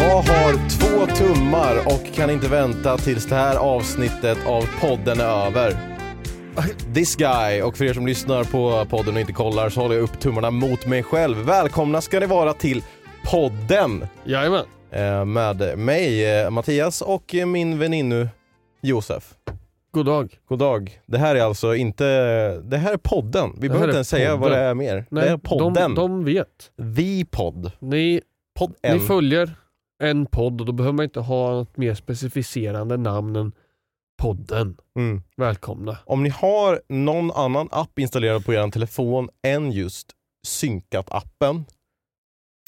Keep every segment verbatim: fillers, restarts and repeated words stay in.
Jag har två tummar och kan inte vänta tills det här avsnittet av podden är över. This guy, och för er som lyssnar på podden och inte kollar så håller jag upp tummarna mot mig själv. Välkomna ska ni vara till podden. Jajamän. Med mig, Mattias, och min väninnu Josef. God dag. God dag. Det här är alltså inte... Det här är podden. Vi behöver inte ens säga vad det är mer. Nej, det är podden. De, de vet. Vi podd. Ni, podd ni följer... en podd, och då behöver man inte ha något mer specificerande namn än podden. Mm. Välkomna. Om ni har någon annan app installerad på er telefon än just Synkat-appen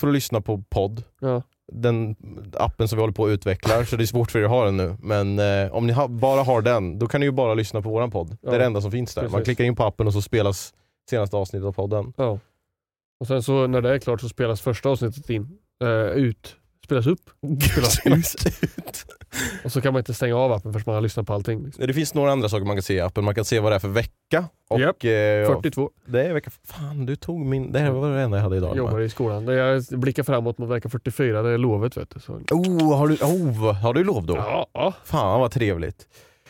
för att lyssna på podd. Ja. Den appen som vi håller på att utveckla, så det är svårt för er att ha den nu. Men eh, om ni ha, bara har den, då kan ni ju bara lyssna på våran podd. Ja. Det är det enda som finns där. Precis. Man klickar in på appen och så spelas senaste avsnittet av podden. Ja. Och sen så när det är klart så spelas första avsnittet in, eh, ut. Spelas upp. Spelas ut. Och så kan man inte stänga av appen förrän man har lyssnat på allting. Liksom. Det finns några andra saker man kan se i appen. Man kan se vad det är för vecka. Och, yep. eh, fyrtiotvå. Det är vecka... Fan, du tog min... Det här var det enda jag hade idag. Jag jobbar i skolan. Jag blickar framåt mot vecka fyrtiofyra. Det är lovet, vet du. Så... Oh, har du... oh, har du lov då? Ja, ja. Fan, vad trevligt.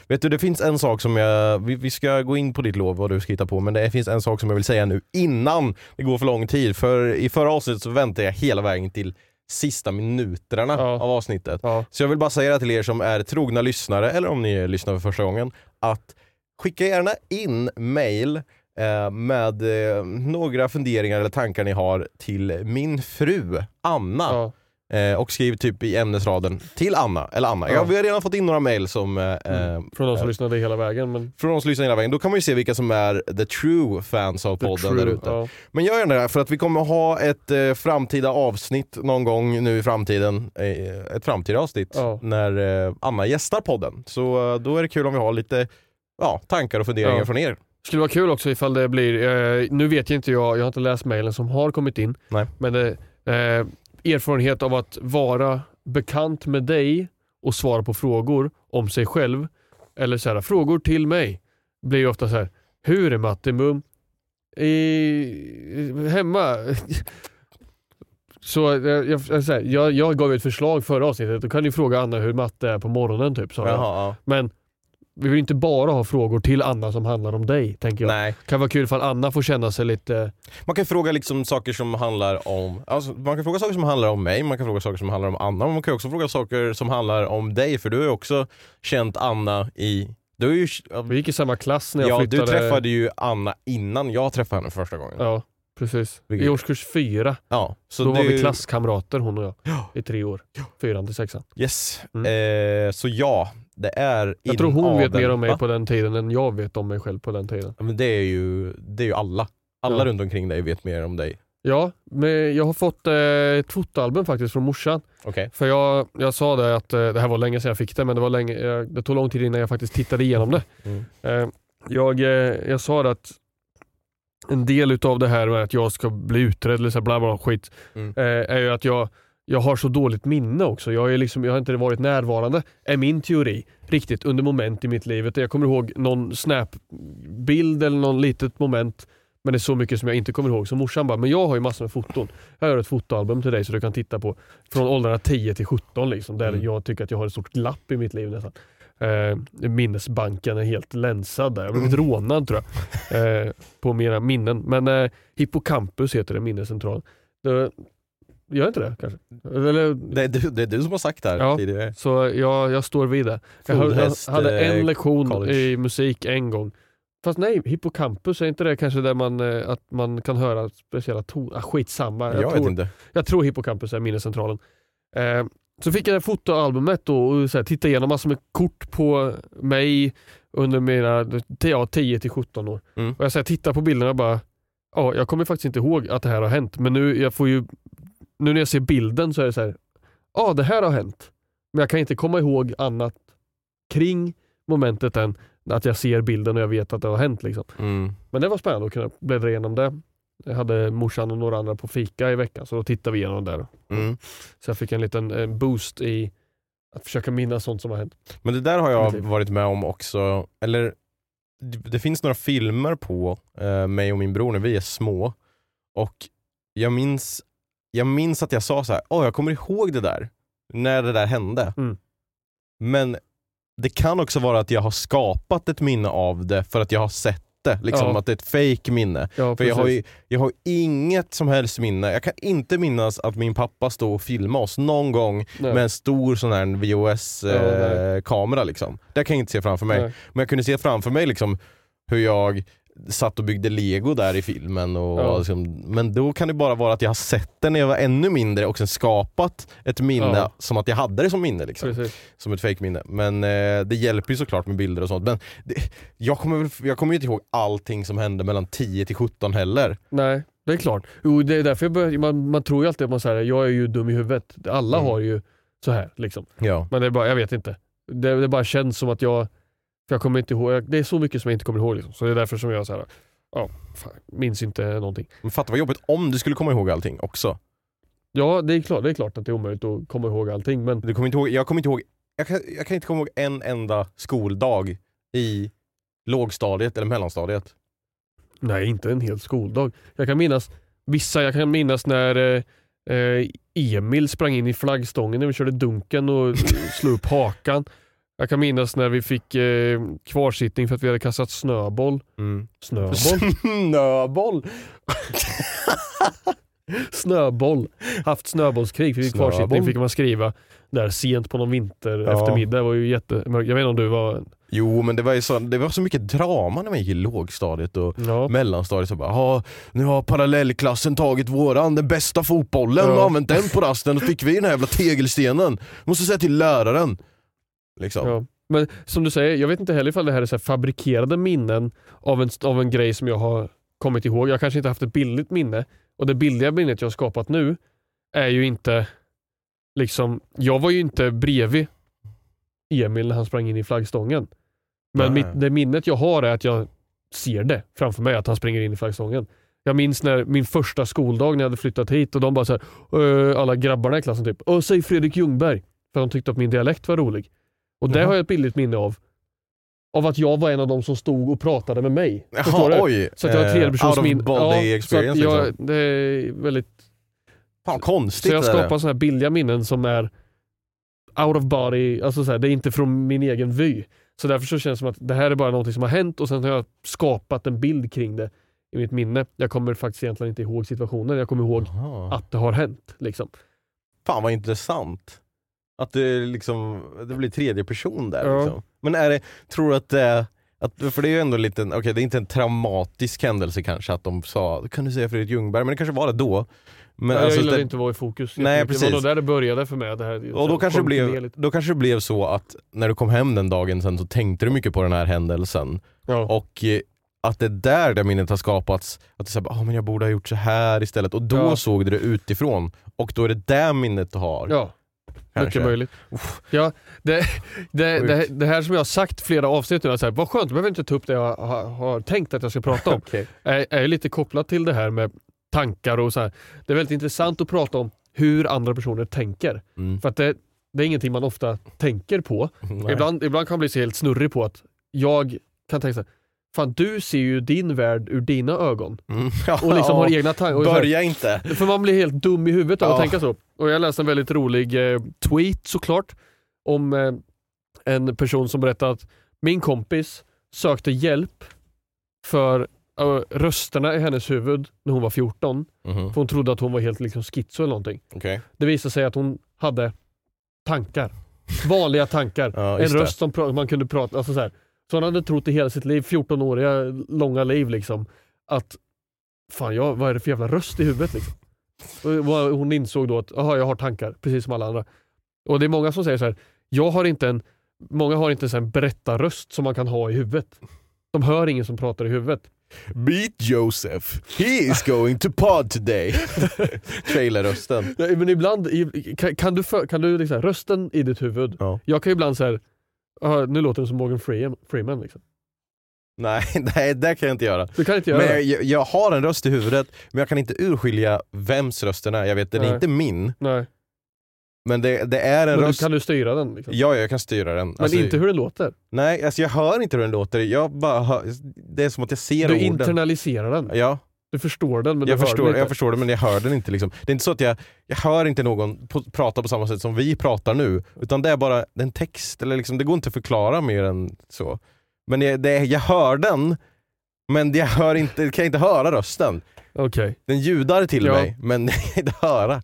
Vet du, det finns en sak som jag... Vi, vi ska gå in på ditt lov och du ska hitta på. Men det finns en sak som jag vill säga nu innan det går för lång tid. För i förra avsnittet så väntade jag hela vägen till... sista minuterna ja. av avsnittet. Ja. Så jag vill bara säga till er som är trogna lyssnare, eller om ni lyssnar för första gången, att skicka gärna in mail eh, med eh, några funderingar eller tankar ni har till min fru Anna. Ja. Eh, och skriv typ i ämnesraden till Anna eller Anna. Ja. Ja, vi har redan fått in några mail som... Eh, mm. Från de som eh, lyssnade hela vägen. Men... Från de som lyssnade hela vägen. Då kan man ju se vilka som är the true fans av the podden där ute. Ja. Men gör gärna det här, för att vi kommer ha ett eh, framtida avsnitt någon gång nu i framtiden. Eh, ett framtida avsnitt ja. när eh, Anna gästar podden. Så eh, då är det kul om vi har lite ja, tankar och funderingar ja. från er. Skulle vara kul också ifall det blir... Eh, nu vet jag inte, jag, jag har inte läst mailen som har kommit in. Nej. Men det... Eh, erfarenhet av att vara bekant med dig och svara på frågor om sig själv, eller så här, frågor till mig blir ju ofta så här: hur är mattemum I... hemma? Så jag, jag, så här, jag, jag gav ett förslag förra avsnittet, då kan ni fråga Anna hur matte är på morgonen typ. Jaha, ja. Men vi vill inte bara ha frågor till Anna som handlar om dig, tänker jag. Nej. Kan vara kul för Anna får känna sig lite... Man kan fråga liksom saker som handlar om... Alltså, man kan fråga saker som handlar om mig, man kan fråga saker som handlar om Anna, men man kan också fråga saker som handlar om dig, för du har ju också känt Anna i... Du är ju... Vi gick i samma klass när jag ja, flyttade... Ja, du träffade ju Anna innan jag träffade henne första gången. Ja, precis. I årskurs fyra. Ja. Så då du... var vi klasskamrater, hon och jag, ja. i tre år. Ja. Fyran till sexan. Yes. Mm. Eh, så ja... Det är jag tror hon vet mer om mig på den tiden än jag vet om mig själv på den tiden. Ja, men det är ju, det är ju alla. Alla ja. runt omkring dig vet mer om dig. Ja, men jag har fått eh, ett fotoalbum faktiskt från morsan. Okay. För jag, jag sa det att eh, det här var länge sedan jag fick det, men det, var länge, eh, det tog lång tid innan jag faktiskt tittade igenom det. Mm. Eh, jag, eh, jag sa det att en del utav det här med att jag ska bli utredd eller så här bla bla skit mm. eh, är ju att jag jag har så dåligt minne också. Jag är liksom jag har inte varit närvarande är min teori riktigt under moment i mitt liv. Jag kommer ihåg någon snap-bild eller någon litet moment, men det är så mycket som jag inte kommer ihåg. Så morsan bara, men jag har ju massor med foton. Jag gör ett fotoalbum till dig så du kan titta på från åldrarna tio till sjutton liksom, där mm. jag tycker att jag har ett stort glapp i mitt liv nästan. Eh, minnesbanken är helt länsad där. Jag blev mm. rånad tror jag eh, på mina minnen. Men eh, hippocampus heter det, minnescentralen. Det, gör inte det kanske? Eller... Det, är du, det är du som har sagt det här ja, tidigare. Så jag, jag står vid det. Jag Flodhäst, hade en lektion college. I musik en gång. Fast nej, hippocampus är inte det kanske där man, att man kan höra speciella toner. Ah, skitsamma. Jag, jag, tror, vet inte. jag tror hippocampus är minnescentralen. Eh, så fick jag det fotoalbumet då, och så här, tittade igenom massor med kort på mig under mina ja, tio till sjutton år. Mm. Och jag så här, tittar på bilderna och bara, ja, jag kommer faktiskt inte ihåg att det här har hänt. Men nu jag får ju Nu när jag ser bilden så är det så här, ja ah, det här har hänt. Men jag kan inte komma ihåg annat kring momentet än att jag ser bilden och jag vet att det har hänt liksom. Mm. Men det var spännande att kunna bläddra igenom det. Jag hade morsan och några andra på fika i veckan, så då tittade vi igenom det där. Mm. Så jag fick en liten en boost i att försöka minnas sånt som har hänt. Men det där har jag varit med om också. Eller det finns några filmer på eh, mig och min bror när vi är små. Och jag minns Jag minns att jag sa så här, åh, jag kommer ihåg det där, när det där hände. Mm. Men det kan också vara att jag har skapat ett minne av det för att jag har sett det. Liksom ja. Att det är ett fake minne. Ja, för jag har, ju, jag har inget som helst minne. Jag kan inte minnas att min pappa stod och filmade oss någon gång nej. Med en stor sån här V H S-kamera. Ja, eh, liksom. Det kan jag inte se framför mig. Nej. Men jag kunde se framför mig liksom, hur jag... satt och byggde Lego där i filmen och ja. Liksom, men då kan det bara vara att jag har sett den när jag var ännu mindre och sen skapat ett minne ja. Som att jag hade det som minne liksom. Precis. Som ett fejkminne. Men eh, det hjälper ju såklart med bilder och sånt. Men det, jag, kommer väl, jag kommer ju inte ihåg allting som hände mellan tio till sjutton heller. Nej, det är klart. Jo, det är därför jag började, man, man tror ju alltid att man säger jag är ju dum i huvudet. Alla mm. har ju så här liksom. Ja. Men det är bara, jag vet inte. Det, det bara känns som att jag För jag kommer inte ihåg, det är så mycket som jag inte kommer ihåg liksom. Så det är därför som jag så här, ja, fan, minns inte någonting. Men fatta vad jobbigt om du skulle komma ihåg allting också. Ja, det är klart, det är klart att det är omöjligt att komma ihåg allting, men du kommer inte ihåg, jag kommer inte ihåg jag kan, jag kan inte komma ihåg en enda skoldag i lågstadiet eller mellanstadiet. Nej, inte en hel skoldag. Jag kan minnas vissa, jag kan minnas när eh, Emil sprang in i flaggstången när vi körde dunken och slog upp hakan. Jag kan minnas när vi fick eh, kvarsittning för att vi hade kastat snöboll. Mm. Snöboll? Snöboll? Snöboll. Haft snöbollskrig. För vi fick snöboll. Kvarsittning fick man skriva där sent på någon vinter ja. Eftermiddag. Det var ju jättemörkt. Jag vet inte om du var... Jo, men det var ju så, det var så mycket drama när man gick i lågstadiet och ja. Mellanstadiet. Så bara, nu har parallellklassen tagit våran, den bästa fotbollen ja. Och använt den på rasten. Och fick vi den här jävla tegelstenen. Måste säga till läraren. Liksom. Ja. Men som du säger, jag vet inte heller ifall det här är så här fabrikerade minnen av en, av en grej som jag har kommit ihåg. Jag har kanske inte haft ett bildligt minne, och det bildliga minnet jag har skapat nu är ju inte liksom, jag var ju inte bredvid Emil när han sprang in i flaggstången, men mitt, det minnet jag har är att jag ser det framför mig, att han springer in i flaggstången. Jag minns när min första skoldag när jag hade flyttat hit, och de bara så här, alla grabbarna i klassen typ, och säg Fredrik Ljungberg, för de tyckte att min dialekt var rolig. Och det har jag ett billigt minne av. Av att jag var en av dem som stod och pratade med mig. Jaha, oj. Så att jag har ett helpersonsminne. Ja, experience, så jag, liksom. Det är väldigt... Fan, konstigt. Så jag skapar sådana här billiga minnen som är out of body. Alltså så här, det är inte från min egen vy. Så därför så känns det som att det här är bara någonting som har hänt. Och sen har jag skapat en bild kring det i mitt minne. Jag kommer faktiskt egentligen inte ihåg situationen. Jag kommer ihåg Aha. att det har hänt. Liksom. Fan, vad intressant. Att det, liksom, det blir tredje person där. Ja. Liksom. Men är det, tror du att det, att, för det är ju ändå lite, okej okay, det är inte en traumatisk händelse kanske att de sa, kan du säga Fredrik Ljungberg, men det kanske var det då. Men nej, alltså, jag gillade det, inte att vara i fokus. Jag nej, precis. Det var då där det började för mig. Det här, och då kanske det, blev, då kanske det blev så att när du kom hem den dagen sen så tänkte du mycket på den här händelsen. Ja. Och att det där där minnet har skapats, att du säger, ah, men jag borde ha gjort så här istället. Och då ja. Såg du det utifrån. Och då är det där minnet du har. Ja. Kanske. Mycket möjligt. Uff. Ja, det, det, det, det här som jag har sagt flera avsnitt nu, är så här, vad skönt, behöver inte ta upp det jag har, har tänkt att jag ska prata om. Okay. är, är lite kopplat till det här med tankar och så här. Det är väldigt intressant att prata om hur andra personer tänker. Mm. För att det, det är ingenting man ofta tänker på. Ibland, ibland kan man bli så helt snurrig på att jag kan tänka så här, fan, du ser ju din värld ur dina ögon. Mm. Ja, och liksom har ja, egna tankar. Börja här, inte. För man blir helt dum i huvudet av ja. att tänka så. Och jag läste en väldigt rolig eh, tweet såklart. Om eh, en person som berättade att min kompis sökte hjälp för eh, rösterna i hennes huvud när hon var fjorton. Mm-hmm. För hon trodde att hon var helt liksom schizo eller någonting. Okay. Det visade sig att hon hade tankar. Vanliga tankar. Ja, en röst det. som man kunde prata. Alltså så här. Så han hade trott i hela sitt liv, fjortonåriga långa liv liksom, att fan, jag, vad är det för jävla röst i huvudet liksom? Och hon insåg då att aha, jag har tankar, precis som alla andra. Och det är många som säger så här, jag har inte en, många har inte en berättarröst som man kan ha i huvudet. De hör ingen som pratar i huvudet. Meet Josef. He is going to pod today. Trailerrösten. Nej, men ibland, kan, kan du, för, kan du liksom, rösten i ditt huvud. Ja. Jag kan ibland så här, Uh, nu låter det som Morgan Freeman liksom. Nej, nej, det kan jag inte göra. Du kan inte göra men jag, jag, jag har en röst i huvudet, men jag kan inte urskilja vems rösten är. Jag vet, den är inte min. Nej. Men det, det är en men röst. Kan du styra den liksom? Ja, jag kan styra den. Men alltså, inte hur den låter. Nej, alltså jag hör inte hur den låter. Jag bara hör, det är som att jag ser du orden. Du internaliserar den. Ja. Du förstår den, men jag, du förstår, den jag förstår den, men jag hör den inte liksom. Det är inte så att jag, jag hör inte någon på, prata på samma sätt som vi pratar nu, utan det är bara en text eller liksom, det går inte att förklara mer än så. Men jag, det, jag hör den, men jag hör inte, kan inte höra rösten. Okay. Den ljudar till ja. mig, men jag kan inte höra.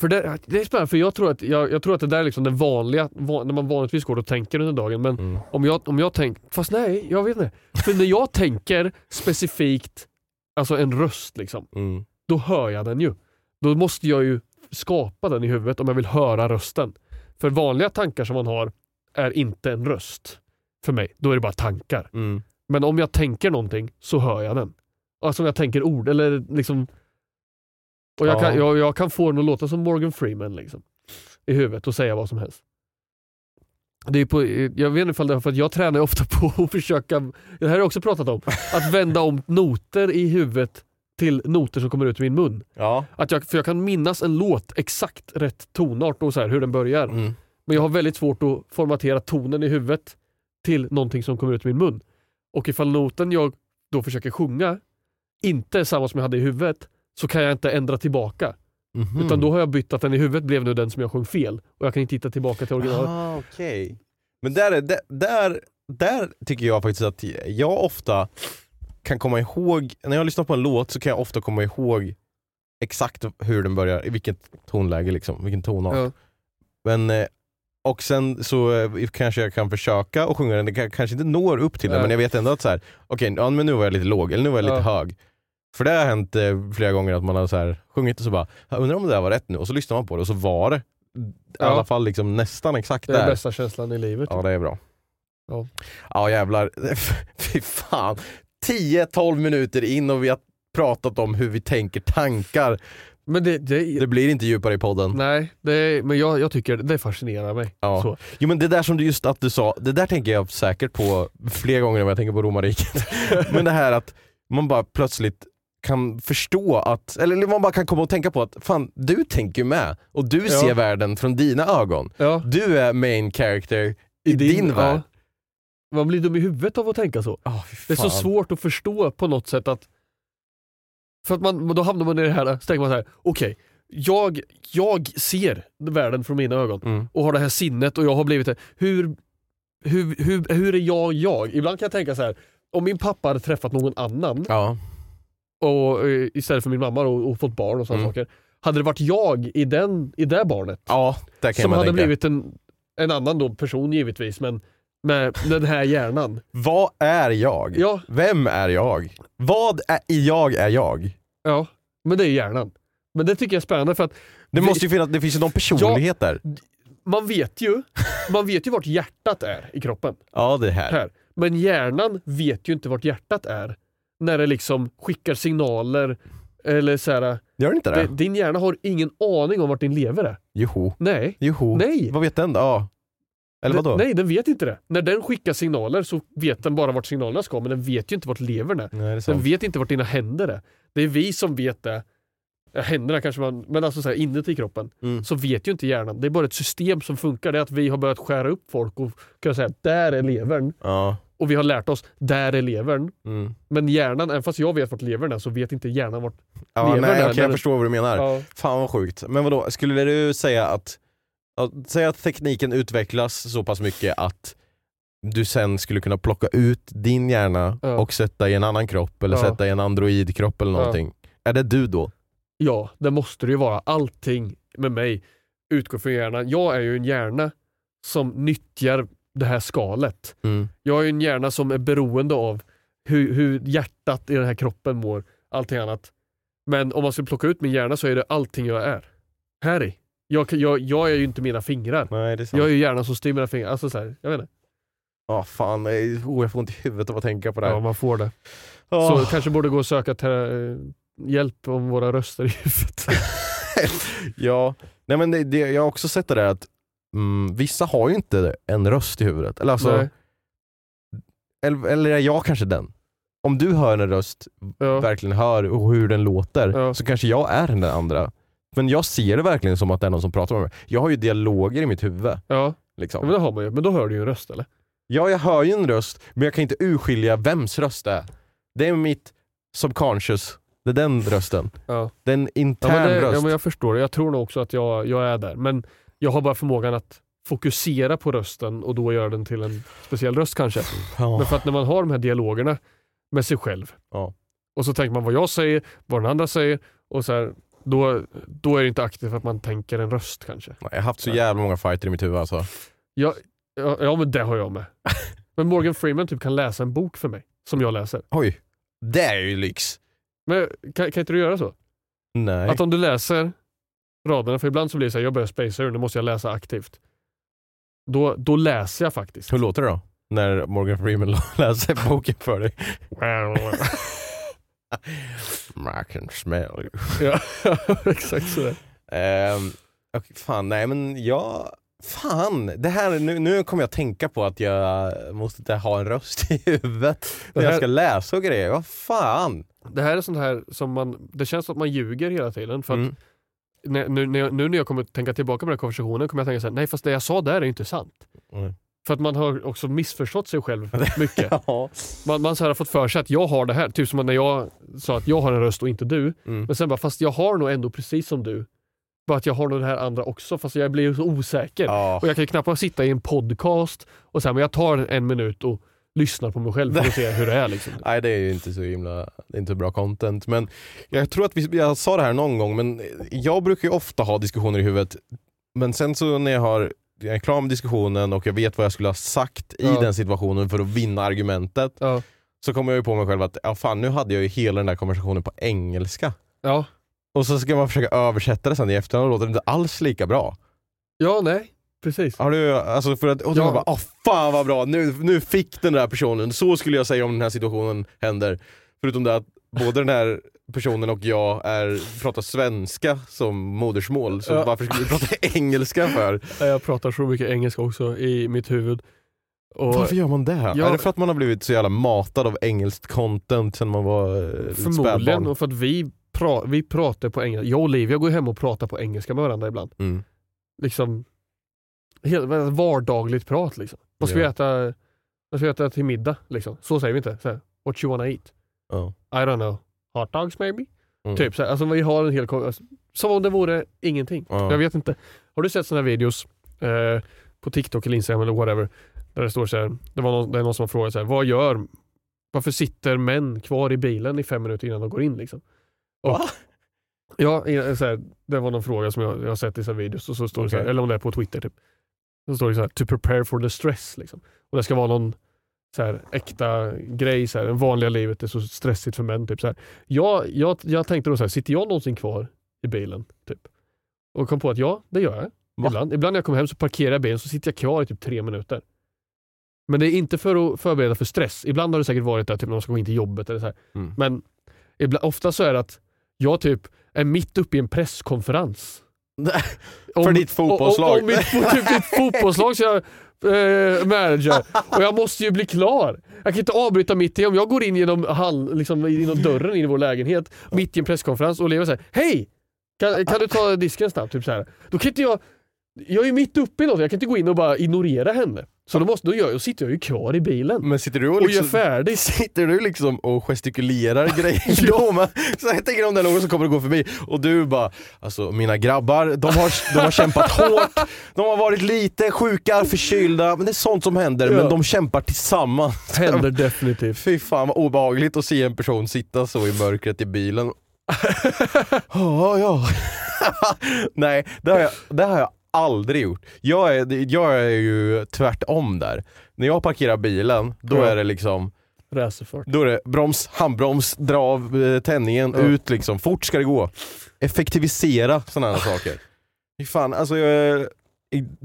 För det, det är spännande, för jag tror att jag, jag tror att det där är liksom den vanliga van, när man vanligtvis går och tänker under dagen, men mm. om jag om jag tänker, fast nej, jag vet inte. För när jag tänker specifikt, alltså en röst liksom, mm. då hör jag den ju. Då måste jag ju skapa den i huvudet om jag vill höra rösten. För vanliga tankar som man har är inte en röst för mig. Då är det bara tankar. Mm. Men om jag tänker någonting så hör jag den. Alltså om jag tänker ord eller liksom, och jag, ja. kan, jag, jag kan få den att låta som Morgan Freeman liksom, i huvudet och säga vad som helst. Det är på, jag vet inte om det är för att jag tränar ofta på att försöka, det här har jag också pratat om, att vända om noter i huvudet till noter som kommer ut i min mun. Ja. Att jag, för jag kan minnas en låt exakt rätt tonart och så här, hur den börjar. Mm. Men jag har väldigt svårt att formatera tonen i huvudet till någonting som kommer ut i min mun. Och ifall noten jag då försöker sjunga inte är samma som jag hade i huvudet, så kan jag inte ändra tillbaka. Mm-hmm. Utan då har jag bytt att den i huvudet blev nu den som jag sjöng fel. Och jag kan inte hitta tillbaka till originalet. Ah, okej. Okay. Men där, där, där, där tycker jag faktiskt att jag ofta kan komma ihåg, när jag lyssnar på en låt så kan jag ofta komma ihåg exakt hur den börjar, i vilket tonläge liksom, vilken tonart. Ja. Men, och sen så kanske jag kan försöka och sjunga den, det kanske inte når upp till den, men jag vet ändå att så här, okej, okay, men nu var jag lite låg, eller nu var jag ja. lite hög. För det har hänt eh, flera gånger att man har så här sjungit och så bara, undrar om det där var rätt nu. Och så lyssnar man på det och så var det ja. i alla fall liksom nästan exakt där. Det är den bästa känslan i livet. Ja, det är bra. Ja, ja jävlar. Fy fan. tio tolv minuter in och vi har pratat om hur vi tänker tankar. Men det, det, det blir inte djupare i podden. Nej, det, men jag, jag tycker det fascinerar mig. Ja. Så. Jo, men det där som du just att du sa, det där tänker jag säkert på flera gånger när jag tänker på romarriket. Men det här att man bara plötsligt kan förstå att, eller man bara kan komma och tänka på att fan, du tänker med och du ja. ser världen från dina ögon. Ja. Du är main character i, i din, din värld. Ja. Man blir dum i huvudet av att tänka så. Oh, det är så svårt att förstå på något sätt, att för att man, då hamnar man i det här, så tänker man så här, okej, okay, jag, jag ser världen från mina ögon mm. och har det här sinnet och jag har blivit det. Hur, hur, hur, hur är jag jag? Ibland kan jag tänka så här, om min pappa hade träffat någon annan ja. och istället för min mamma och, och fått barn och sådana mm. saker, hade det varit jag i, den, i det barnet ja, där kan som man hade tänka. blivit en, en annan då person givetvis, men med den här hjärnan. Vad är jag? Ja. Vem är jag? Vad är jag är jag? Ja, men det är hjärnan. Men det tycker jag är spännande, för att det, vi, måste ju finnas, det finns ju någon personlighet ja, där. Man vet ju man vet ju vart hjärtat är i kroppen. Ja, det här. här. Men hjärnan vet ju inte vart hjärtat är när det liksom skickar signaler eller så här. Gör inte det? Din hjärna har ingen aning om vart din lever är. Joho. Nej. Joho. Nej. Vad vet den då? Ja. Eller vadå? Nej, den vet inte det. När den skickar signaler så vet den bara vart signalerna ska, men den vet ju inte vart levern är. Nej, det är sant. Den vet inte vart dina händer är. Det är vi som vet det. Händerna kanske man, men alltså så här, inuti kroppen mm. så vet ju inte hjärnan. Det är bara ett system som funkar. Det är att vi har börjat skära upp folk och kan säga, där är levern. Ja. Och vi har lärt oss, där är levern. Mm. Men hjärnan, även fast jag vet vart levern är, så vet inte hjärnan vart ja, levern nej, är. Okej, jag förstår vad du menar. Ja. Fan vad sjukt. Men vadå, skulle du säga att säga att tekniken utvecklas så pass mycket att du sen skulle kunna plocka ut din hjärna ja. Och sätta i en annan kropp eller ja. Sätta i en androidkropp eller någonting. Ja. Är det du då? Ja, det måste det ju vara. Allting med mig utgår från hjärnan. Jag är ju en hjärna som nyttjar det här skalet. Mm. Jag är ju en hjärna som är beroende av hur, hur hjärtat i den här kroppen mår. Allting annat. Men om man skulle plocka ut min hjärna så är det allting jag är. Här i. Jag, jag, jag är ju inte mina fingrar. Nej, det är sant. Jag är ju hjärnan som styr mina fingrar. Alltså så här, jag vet inte. Ja, oh, fan. Oh, jag får inte i huvudet av att tänka på det här. Ja, man får det. Oh. Så kanske borde gå och söka ter- hjälp om våra röster i huvudet. Ja. Nej, men det, det, jag har också sett det där att mm, vissa har ju inte en röst i huvudet. Eller alltså, eller, eller är jag kanske den? Om du hör en röst, ja. Verkligen hör och hur den låter, ja. Så kanske jag är den andra. Men jag ser det verkligen som att det är någon som pratar med mig. Jag har ju dialoger i mitt huvud. Ja, liksom. Ja men, det har man ju. Men då hör du ju en röst, eller? Ja, jag hör ju en röst, men jag kan inte urskilja vems röst det är. Det är mitt subconscious. Det är den rösten. Ja. Det är en intern ja, det, röst. Ja, men jag förstår det. Jag tror nog också att jag, jag är där. Men jag har bara förmågan att fokusera på rösten och då gör den till en speciell röst kanske. Ja. Men för att när man har de här dialogerna med sig själv ja. Och så tänker man vad jag säger, vad den andra säger och så här... Då, då är det inte aktivt att man tänker en röst kanske. Jag har haft så jävla många fighter i mitt huvud alltså. Ja, ja, ja men det har jag med. Men Morgan Freeman typ kan läsa en bok för mig. Som jag läser. Oj, det är ju lyx. Men kan, kan inte du göra så? Nej. Att om du läser raderna, för ibland så blir det så här, jag börjar spacea ur, nu måste jag läsa aktivt. Då, då läser jag faktiskt. Hur låter det då? När Morgan Freeman läser boken för dig. I can smell you. Ja, exakt så. Um, okay, fan, nej men jag... Fan, det här, nu, nu kommer jag tänka på att jag måste ha en röst i huvudet när här, jag ska läsa och grejer. Vad fan? Det här är sånt här som man... Det känns som att man ljuger hela tiden. För mm. att när, nu, när jag, nu när jag kommer tänka tillbaka på den här konversationen kommer jag tänka så här, nej fast det jag sa där är inte sant. Mm. För att man har också missförstått sig själv mycket. Ja. Man, man så här har fått för sig att jag har det här. Typ som när jag sa att jag har en röst och inte du. Mm. Men sen bara, fast jag har nog ändå precis som du. Bara att jag har nog det här andra också. Fast jag blir så osäker. Ja. Och jag kan ju knappt sitta i en podcast. Och så här, men jag tar en minut och lyssnar på mig själv för att se hur det är. Liksom. Nej, det är ju inte så himla... Det är inte bra content. Men jag tror att vi... Jag sa det här någon gång. Men jag brukar ju ofta ha diskussioner i huvudet. Men sen så när jag har... Jag är klar med diskussionen och jag vet vad jag skulle ha sagt i ja. Den situationen för att vinna argumentet. Ja. Så kommer jag ju på mig själv att ja fan, nu hade jag ju hela den där konversationen på engelska. Ja. Och så ska man försöka översätta det sen i efterhand och låter det inte alls lika bra. Ja, nej. Precis. Har du, alltså för att, och då ja. Bara, åh fan vad bra, nu, nu fick den där personen. Så skulle jag säga om den här situationen händer. Förutom det att både den här... personen och jag är, pratar svenska som modersmål, så ja. Varför skulle vi prata engelska för? Jag pratar så mycket engelska också i mitt huvud. Och varför gör man det här? Jag, är det för att man har blivit så jävla matad av engelskt content sen man var förmodligen, spädbarn? Och för att vi, pra, vi pratar på engelska. Jag och Olivia går hem och pratar på engelska med varandra ibland. Mm. Liksom helt, vardagligt prat liksom. Vad ska, ja. vi äta, vad ska vi äta till middag? Liksom. Så säger vi inte. Så här, what you wanna eat? Oh. I don't know. Hot dogs maybe? Mm. Typ så här, alltså vi har en hel alltså, som om det vore ingenting. Ja. Jag vet inte. Har du sett såna videos eh, på TikTok eller Instagram eller whatever där det står så här, det var någon, det är någon som har frågat så här, vad gör varför sitter män kvar i bilen i fem minuter innan de går in liksom? Och, Va? Ja, så här, det var någon fråga som jag, jag har sett i såna videos och så står okay. det så här, eller om det är på Twitter typ. Så står det så här, to prepare for the stress liksom. Och det ska vara någon så här, äkta grej, så här, det vanliga livet är så stressigt för män, typ så här. Jag, jag, jag tänkte då så här, sitter jag någonsin kvar i bilen, typ? Och kom på att ja, det gör jag. Va? Ibland, ibland när jag kommer hem så parkerar jag bilen så sitter jag kvar i typ tre minuter. Men det är inte för att förbereda för stress. Ibland har det säkert varit där, typ när man ska gå in till jobbet eller så här. Mm. Men ibland, ofta så är det att jag typ är mitt uppe i en presskonferens Om, för ditt fotbollslag. Om, om mitt, typ mitt fotbollslag så jag eh, manager. Och jag måste ju bli klar. Jag kan inte avbryta mitt i. Om jag går in genom, hall, liksom, genom dörren in i vår lägenhet mitt i en presskonferens och lever så här: hej! Kan, kan du ta disken snabbt? Typ så här. Då kan inte jag... Jag är ju mitt uppe i något. Jag kan inte gå in och bara ignorera henne. Så då, måste, då, gör, då sitter jag ju kvar i bilen. Men sitter du och, liksom, och gör färdig. Sitter du liksom och gestikulerar grejer då? Man, så jag tänker om det är någon som kommer att gå förbi. Och du bara, alltså mina grabbar, de har, de har kämpat hårt. De har varit lite sjuka, förkylda. Men det är sånt som händer. Ja. Men de kämpar tillsammans. Händer definitivt. Fy fan vad obehagligt att se en person sitta så i mörkret i bilen. oh, ja. Nej, det har jag, det har jag aldrig gjort. Jag är, jag är ju tvärtom där. När jag parkerar bilen, då ja. är det liksom Räsefart. Då är det broms, handbroms, drav, tändningen, ja. ut liksom. Fort ska det gå. Effektivisera sådana här saker. Fan, alltså jag,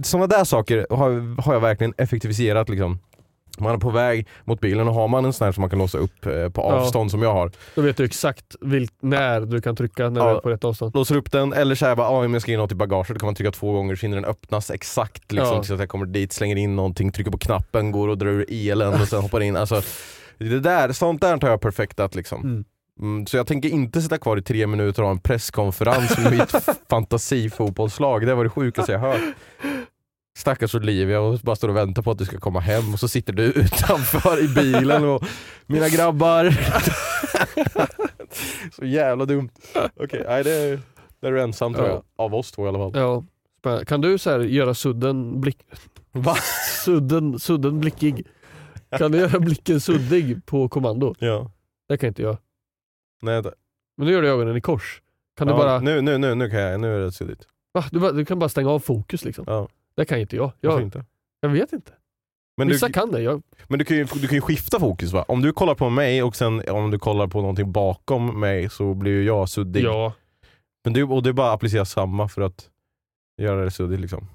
sådana där saker har, har jag verkligen effektiviserat liksom. Man är på väg mot bilen och har man en sån här som man kan låsa upp på avstånd ja. som jag har. Då vet du exakt vilk, när du kan trycka när ja. du är på rätt avstånd. Låser upp den eller så här bara, ah, jag ska in något i bagaget. Då kan man trycka två gånger så hinner den öppnas exakt liksom, ja. så att jag kommer dit, slänger in någonting, trycker på knappen, går och drar ur elen och sen hoppar in. Alltså, det där, sånt där tar jag perfektat liksom. Mm. Mm, så jag tänker inte sitta kvar i tre minuter och ha en presskonferens med mitt fantasifotbollslag. Det var det sjukaste jag hört. Stackars Olivia och bara står och väntar på att du ska komma hem och så sitter du utanför i bilen och mina grabbar. Så jävla dumt. Okej, okay, det, det är du ensam tror jag. Av oss två i alla fall. Ja. Kan du så här göra sudden blick... Va? Sudden, sudden blickig. Kan du göra blicken suddig på kommando? Ja. Det kan inte jag. Nej, det... Men nu gör du ögonen i kors. Kan ja, du bara... Nu, nu, nu, nu kan jag. Nu är det suddigt. Va? Du, du kan bara stänga av fokus liksom. Ja. Det kan inte jag. Jag, inte? jag vet inte. Men Vissa du, kan det. Jag... Men du kan, ju, du kan ju skifta fokus va? Om du kollar på mig och sen om du kollar på någonting bakom mig så blir ju jag suddig. Ja. Men du, och du bara applicerar samma för att göra det suddigt liksom.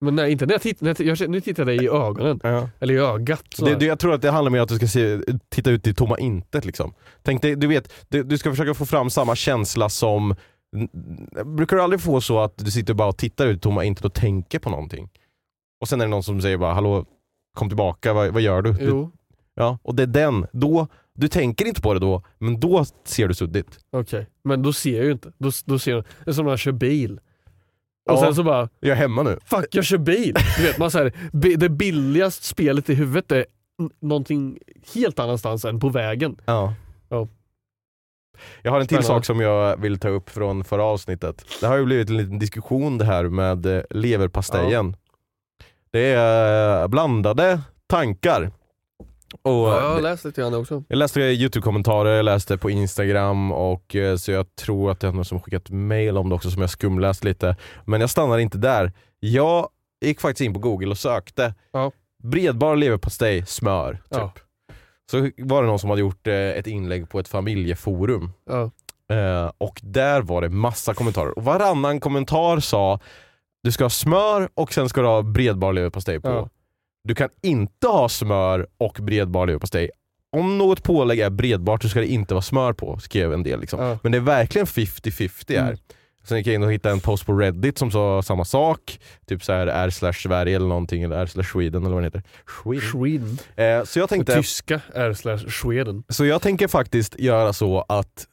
Men nej, inte när jag tittar. Nu tittar jag dig i ögonen. Ja. Eller i ögat. Det, det, jag tror att det handlar mer om att du ska se, titta ut i tomma intet liksom. Tänk dig, du vet, du, du ska försöka få fram samma känsla som... Brukar du aldrig få så att du sitter bara och tittar ut tomma inte och tänker på någonting? Och sen är det någon som säger bara, hallå, kom tillbaka, vad, vad gör du? du? Ja, och det är den. Då, du tänker inte på det då, men då ser du suddigt. Okej, okay. Men då ser jag ju inte. Då, då ser jag, det är som när jag kör bil. Och ja, sen så bara, jag är hemma nu. Fuck, jag kör bil. Du vet, man så här, det billigaste spelet i huvudet är n- någonting helt annanstans än på vägen. Ja. Ja. Jag har en till sak som jag vill ta upp från förra avsnittet. Det har ju blivit en liten diskussion det här med leverpastejen. Ja. Det är blandade tankar. Och ja, jag läste lite grann också. Jag läste YouTube-kommentarer, jag läste på Instagram och så jag tror att det är någon som skickat mejl om det också som jag skumläst lite. Men jag stannar inte där. Jag gick faktiskt in på Google och sökte ja. bredbar leverpastej smör typ. Ja. Så var det någon som hade gjort ett inlägg på ett familjeforum. Ja. Eh, och där var det massa kommentarer. Och varannan kommentar sa du ska ha smör och sen ska du ha bredbar leverpastej på. Ja. Du kan inte ha smör och bredbar leverpastej. Om något pålägg är bredbart så ska det inte vara smör på, skrev en del. Liksom. Ja. Men det är verkligen fifty fifty här. Mm. Sen gick jag in och hittade en post på Reddit som sa samma sak. Typ så här r slash Sverige eller någonting. Eller r slash Sweden eller vad det heter. Sweden. Sweden. Eh, så jag tänkte... Tyska r slash Sweden. Så jag tänker faktiskt göra så att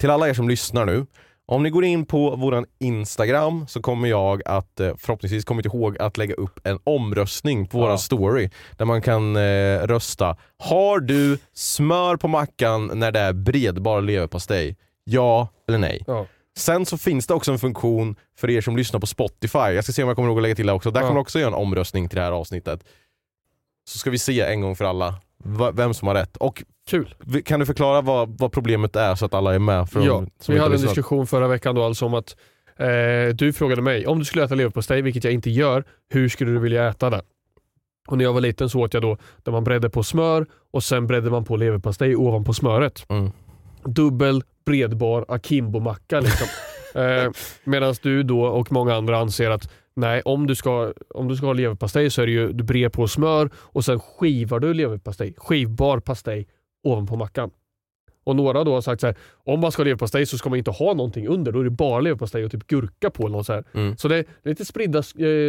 till alla er som lyssnar nu. Om ni går in på våran Instagram så kommer jag att förhoppningsvis kommer inte ihåg att lägga upp en omröstning på våran ja. story. Där man kan eh, rösta. Har du smör på mackan när det är bredbar leverpastej? Ja eller nej? Ja. Sen så finns det också en funktion för er som lyssnar på Spotify. Jag ska se om jag kommer ihåg att lägga till det också. Där ja. kan man också göra en omröstning till det här avsnittet. Så ska vi se en gång för alla vem som har rätt. Och kul. Kan du förklara vad, vad problemet är så att alla är med? För ja, vi hade en diskussion förra veckan då alltså om att eh, du frågade mig, om du skulle äta leverpastej, vilket jag inte gör, hur skulle du vilja äta det? Och när jag var liten så åt jag då där man bredde på smör och sen bredde man på leverpastej ovanpå smöret. Mm. Dubbel, bredbar, akimbo-macka liksom. eh, medan du då och många andra anser att nej, om du ska, om du ska ha leverpastej så är det ju du brer på smör och sen skivar du leverpastej, skivbar pastej ovanpå mackan. Och några då har sagt så här, om man ska leva på steg så ska man inte ha någonting under. Då är det bara leva på steg och typ gurka på något så här. Mm. Så det är lite spridda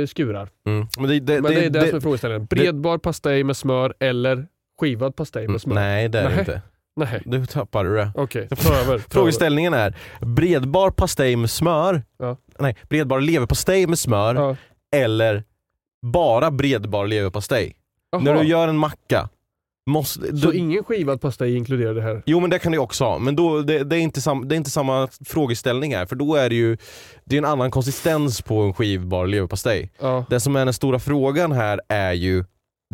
skurar. Mm. Men det, det, Men det, det är det, det som är frågeställningen. Bredbar pastej med smör eller skivad pastej med smör? Nej, det är det inte. Nej. Du tappar du det. Okej, okay. Frågeställningen är bredbar pastej med smör. Ja. Nej, bredbar leverpastej med smör, ja. Eller bara bredbar leverpastej. Aha. När du gör en macka måste, så du, ingen skivad pastej inkluderar det här? Jo, men det kan du också ha. Men då, det, det, är inte sam, det är inte samma frågeställning här. För då är det ju, det är en annan konsistens på en skivbar leverpastej. Ja. Det som är den stora frågan här är ju,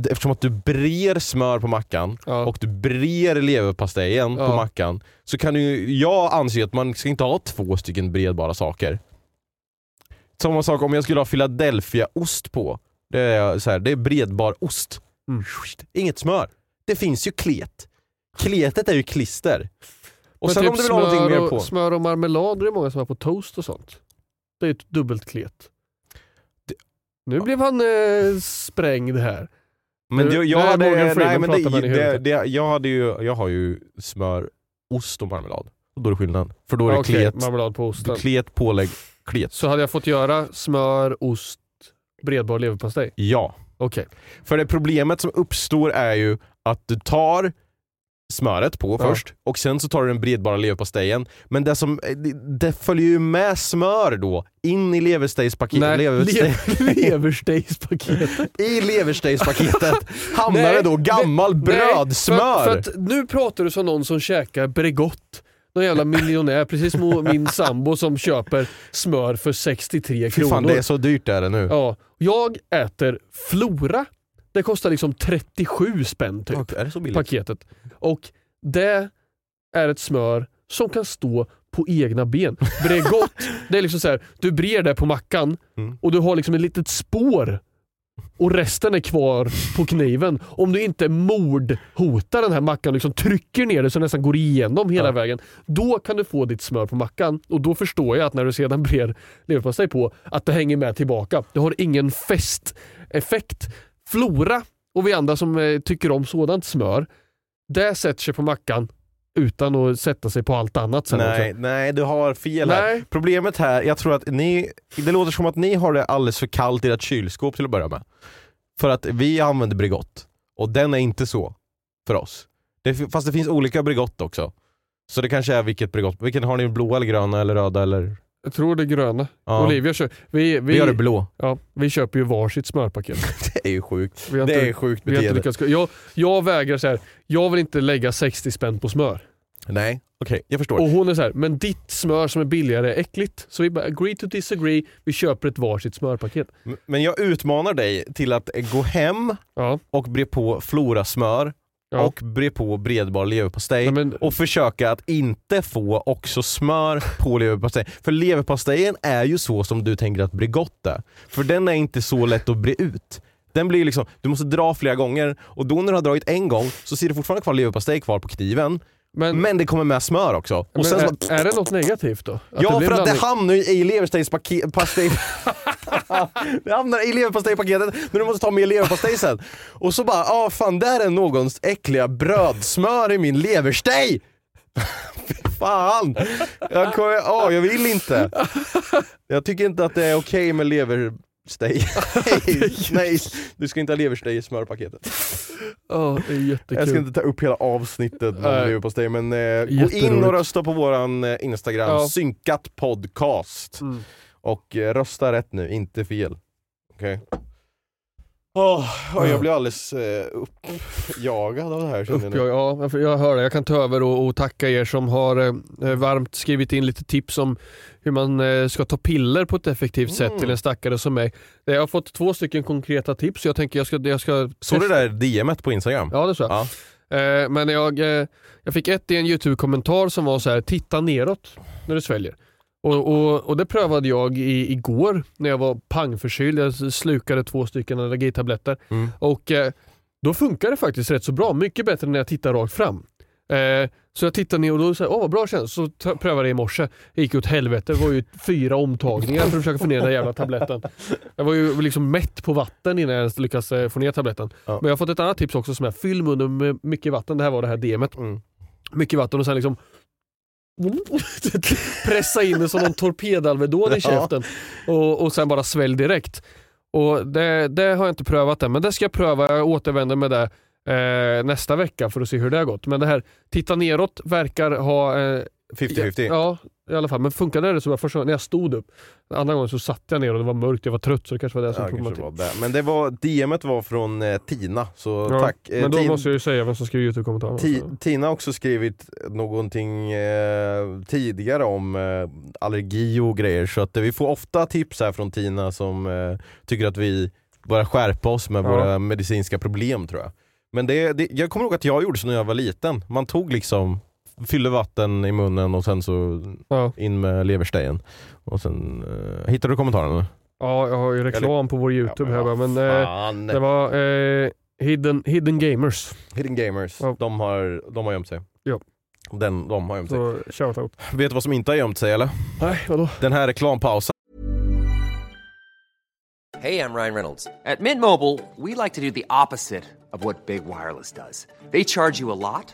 eftersom att du brer smör på mackan, ja. Och du brer leverpastejen, ja. På mackan. Så kan du, jag anser att man ska inte ha två stycken bredbara saker. Samma sak om jag skulle ha Philadelphia-ost på. Det är, så här, det är bredbar ost. Mm. Inget smör. Det finns ju klet. Kletet är ju klister. Och men sen typ om du vill ha någonting mer på. Smör och marmelader är många som har på toast och sånt. Det är ett dubbelt klet. Det, nu ja. Blev han eh, sprängd här. Men det, jag hade nej men det, det, det jag hade ju jag har ju smör, ost och marmelad. Och då är det skillnad. För då är det okay, klet, marmelad på osten. Klet, pålägg, klet. Så hade jag fått göra smör, ost, bredbar leverpastej. Ja. Okej. Okay. För det problemet som uppstår är ju att du tar smöret på, ja. Först och sen så tar du den bredbara leverpastejen, men det som det, det följer ju med smör då in i leverstejspaketet leverstejspaketet i leverstejspaketet hamnar nej, det då gammal brödsmör. För, för att nu pratar du som någon som käkar Bregott. Någon jävla miljonär, precis som min sambo som köper smör för sextiotre kronor. Fan, det är så dyrt är det nu. Ja, jag äter Flora. Det kostar liksom trettiosju spänn typ, är det så billigt? Paketet. Och det är ett smör som kan stå på egna ben. Bregott, det är liksom så här, du brer det på mackan, mm. och du har liksom ett litet spår. Och resten är kvar på kniven. Om du inte mordhotar den här mackan, liksom trycker ner det så nästan går igenom hela, ja. Vägen. Då kan du få ditt smör på mackan. Och då förstår jag att när du sedan brer leverpastej på, att det hänger med tillbaka. Det har ingen festeffekt. Flora och vi andra som eh, tycker om sådant smör, det sätter sig på mackan utan att sätta sig på allt annat sen. Nej, nej, du har fel här. Nej. Problemet här, jag tror att ni, det låter som att ni har det alldeles för kallt i ert kylskåp till att börja med. För att vi använder Bregott och den är inte så för oss. Det, fast det finns olika Bregott också. Så det kanske är vilket Bregott. Vilken har ni, blå eller gröna eller röda eller? Jag tror det är gröna. Ja. Olivia kör. Vi, vi, vi gör det blå. Ja, vi köper ju varsitt smörpaket. Det är ju sjukt. Vi har inte, det är sjukt beteende. Jag, jag vägrar så här. Jag vill inte lägga sextio spänn på smör. Nej, okej. Okay, jag förstår. Och hon är så här, men ditt smör som är billigare är äckligt. Så vi bara agree to disagree. Vi köper ett varsitt smörpaket. Men jag utmanar dig till att gå hem, ja. Och bre på Flora smör. Ja. Och bre på bredbar leverpastej, men... och försöka att inte få också smör på leverpastej. För leverpastejen är ju så som du tänker att Bregott är. För den är inte så lätt att bre ut. Den blir liksom, du måste dra flera gånger. Och då när du har dragit en gång så ser du fortfarande kvar leverpastej kvar på kniven. Men, men det kommer med smör också. Och men sen är, så... är det något negativt då? Att ja, för blandning... att det hamnar ju i leverpastejpaketet. Det hamnar i leverpastejpaketet. Men du måste ta med leverpastej sen. Och så bara, ja ah, fan, där är någons äckliga brödsmör i min leverstej. Fan. Jag, kommer... oh, jag vill inte. Jag tycker inte att det är okej okay med leverstej. Nej, du ska inte ha leverstej i smörpaketet. Oh, det är jättekul. Jag ska inte ta upp hela avsnittet med på steg, men eh, gå in och rösta på våran eh, Instagram, ja. Synkat podcast, mm. och eh, rösta rätt nu, inte fel. Okej. Okay. Oh, oh, jag blir alldeles eh, uppjagad av det här. Uppjag, ja, jag hör det. Jag kan ta över och, och tacka er som har eh, varmt skrivit in lite tips om hur man eh, ska ta piller på ett effektivt mm. sätt till en stackare som mig. Jag har fått två stycken konkreta tips. Jag tänker jag ska... Jag ska så det där D M:et på Instagram? Ja, det så. Ja. Eh, men jag, eh, jag fick ett i en YouTube-kommentar som var så här, titta neråt när du sväljer. Och, och, och det prövade jag i, igår när jag var pangförkyld. Jag slukade två stycken allergitabletter. Mm. Och eh, då funkar det faktiskt rätt så bra. Mycket bättre när jag tittar rakt fram. Eh, så jag tittar ner och då säger jag, åh vad bra känns. Så t- prövade jag i morse. Det gick ut helvete. Det var ju fyra omtagningar för att försöka få ner den jävla tabletten. Jag var ju liksom mätt på vatten innan jag lyckas få ner tabletten. Ja. Men jag har fått ett annat tips också som är, fyll munnen med mycket vatten. Det här var det här D M:et. Mm. mycket vatten och sen liksom pressa in det som någon torpedalvedon i käften och, och sen bara sväll direkt. Och det, det har jag inte prövat än, men det ska jag pröva. Jag återvänder med det eh, nästa vecka för att se hur det har gått. Men det här, titta neråt, verkar ha eh, femtio femtio. Ja, i alla fall. Men funkade det så var först när jag stod upp. Andra gången så satt jag ner och det var mörkt, jag var trött, så det kanske var det som ja, problemet. Var det. Men det var, D M:et var från eh, Tina, så ja, tack. Eh, men då Tin- måste jag ju säga vem som skrev YouTube-kommentarer. Ti- Tina har också skrivit någonting eh, tidigare om eh, allergi och grejer, så att eh, vi får ofta tips här från Tina som eh, tycker att vi bara skärpa oss med ja. våra medicinska problem, tror jag. Men det, det, jag kommer ihåg att jag gjorde så när jag var liten. Man tog liksom fyller vatten i munnen och sen så ja. in med leverstejen. Och sen eh, hittar du kommentarerna? Ja, jag har ju reklam på vår YouTube ja, men, här. Men eh, det var eh, Hidden, Hidden Gamers. Hidden Gamers. Ja. De, har, de har gömt sig. Ja. Den, de har gömt sig. Så, shout out. Vet du vad som inte har gömt sig, eller? Nej, vadå? Den här reklampausen. Hey, I'm Ryan Reynolds. At Mint Mobile, we like to do the opposite of what Big Wireless does. They charge you a lot.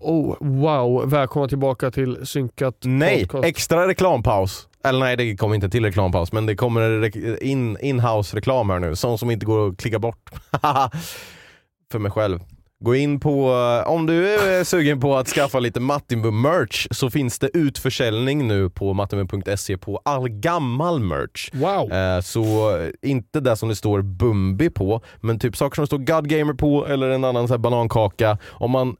Oh, wow, välkomna tillbaka till Synkat. Nej, podcast. Extra reklampaus. Eller nej, det kommer inte till reklampaus, men det kommer in, in-house reklam här nu. Sånt som inte går att klicka bort. För mig själv. Gå in på, om du är sugen på att skaffa lite Mattimbo-merch, så finns det utförsäljning nu på mattimbo punkt se på all gammal merch. Wow. Eh, så inte det som det står Bumbi på, men typ saker som det står God Gamer på eller en annan så här banankaka. Om man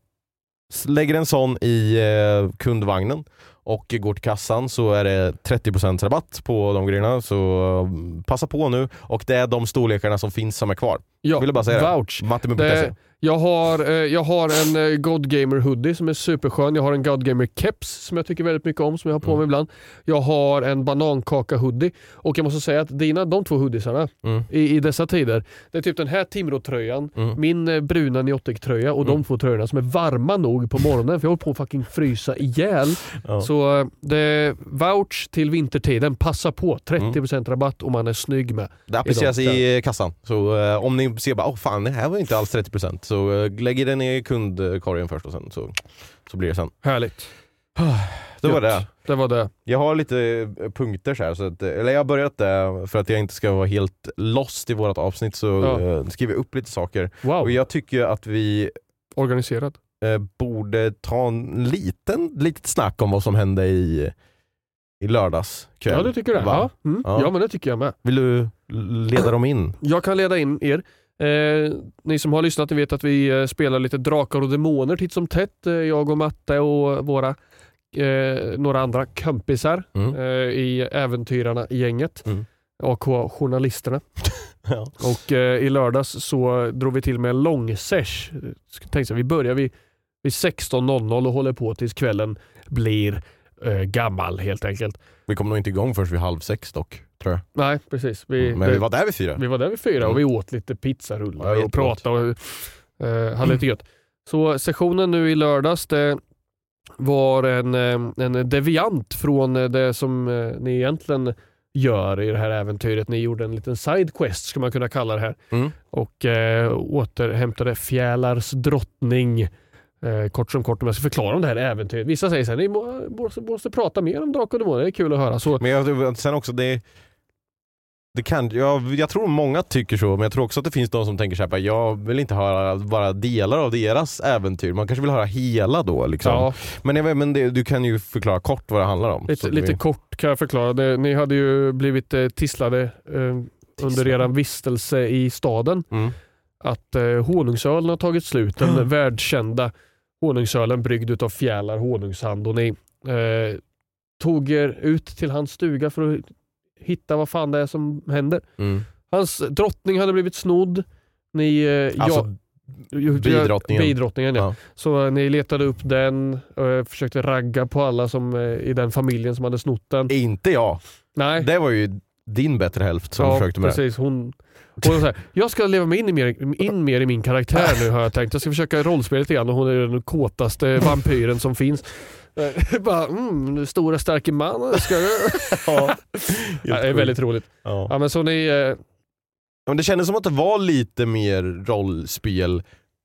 lägger en sån i eh, kundvagnen och går till kassan, så är det trettio procent rabatt på de grejerna, så passa på nu. Och det är de storlekarna som finns som är kvar. Ja, vill jag bara säga vouch. Det, jag, har, eh, jag har en God Gamer hoodie som är superskön. Jag har en God Gamer keps som jag tycker väldigt mycket om, som jag har på mm. mig ibland. Jag har en banankaka hoodie. Och jag måste säga att dina, de två hoodiesarna mm. i, i dessa tider, det är typ den här Timrå-tröjan, mm. min bruna Niotic-tröja och mm. de två tröjorna som är varma nog på morgonen, för jag håller på att fucking frysa ihjäl. Ja. Så Så det vouch till vintertiden. Passa på, trettio procent rabatt om man är snygg med. Det appliceras i kassan. Så eh, om ni ser bara, åh fan, det här var inte alls trettio procent. Så eh, lägger den i kundkorgen först och sen så, så blir det sen. Härligt. Det var det. det var det. Jag har lite punkter så här. Så att, eller jag har börjat det för att jag inte ska vara helt lost i vårt avsnitt. Så ja. eh, skriver jag upp lite saker. Wow. Och jag tycker att vi... Organiserad. Borde ta en liten litet snack om vad som hände i i lördags kväll. Ja, det tycker jag. Ja. Mm. Ja. ja, men det tycker jag med. Vill du leda dem in? Jag kan leda in er. Eh, ni som har lyssnat, ni vet att vi spelar lite drakar och demoner titt som tätt. Jag och Matte och våra eh, några andra kompisar mm. eh, i äventyrarna i gänget. Mm. A K-journalisterna. ja. Och eh, i lördags så drog vi till med en lång sesh. Tänk så, vi börjar vi vid sexton noll noll och håller på tills kvällen blir eh, gammal, helt enkelt. Vi kom nog inte igång först vid halv sex dock, tror jag. Nej, precis. Vi, mm, men det, vi var där vid fyra. Vi var där vid fyra mm. och vi åt lite pizzarullar ja, och pratade och eh, hade lite gött. Så sessionen nu i lördags, det var en, en deviant från det som ni egentligen gör i det här äventyret. Ni gjorde en liten sidequest, ska man kunna kalla det här. Mm. Och eh, återhämtade Fjälars drottning. Eh, kort som kort, om jag ska förklara om det här äventyret. Vissa säger så här, ni må, måste, måste prata mer om drakar och demoner, det är kul att höra. Så... Men jag, sen också, det Det kan, jag, jag tror många tycker så, men jag tror också att det finns de som tänker såhär, jag vill inte höra bara delar av deras äventyr. Man kanske vill höra hela då liksom. Ja. Men, jag, men det, du kan ju förklara kort vad det handlar om. Lite, lite vi... kort kan jag förklara. Det, ni hade ju blivit eh, tisslade eh, Tisslade. under er vistelse i staden. Mm. Att eh, honungsölen har tagit slut. Den mm. världskända honungsölen bryggd utav fjälar honungshand. Och ni eh, tog er ut till hans stuga för att hitta vad fan det är som händer. Mm. Hans drottning hade blivit snodd. Ni, eh, alltså ja, bidrottningen. bidrottningen ja. Ja. Så eh, ni letade upp den och försökte ragga på alla som eh, i den familjen som hade snott den. Inte jag. Nej. Det var ju din bättre hälft som ja, försökte med precis. Det. Hon, hon så här, jag ska leva mig in, i mer, in mer i min karaktär nu har jag tänkt. Jag ska försöka rollspela lite grann och hon är den kåtaste vampyren som finns. Bara, mm, stora starka man ska du? Ja, ja, det är väldigt roligt. Ja. Ja, men så ni, eh... men det kändes som att det var lite mer rollspel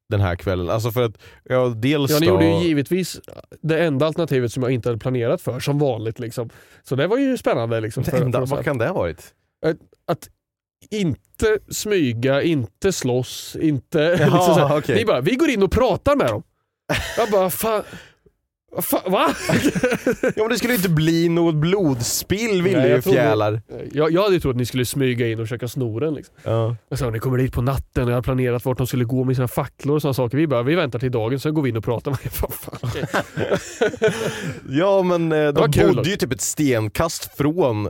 den här kvällen. Alltså för att ja, dels ja, ni då... gjorde ju givetvis det enda alternativet som jag inte hade planerat för som vanligt liksom. Så det var ju spännande liksom. För, enda, för vad kan det ha varit? Att, att inte smyga, inte slåss, inte jaha, liksom så här. Okay. Ni bara, vi går in och pratar med dem. Jag bara, fan Fa- va? Ja, men det skulle inte bli något blodspill ville ju fjälar. Jag, jag hade ju trott att ni skulle smyga in och försöka sno den liksom. Ja. Och så, ni kommer dit på natten och jag har planerat vart de skulle gå med sina facklor och sådana saker. Vi bara, vi väntar till dagen så går vi in och pratar. Fan, fan. Ja, men de bodde då ju typ ett stenkast från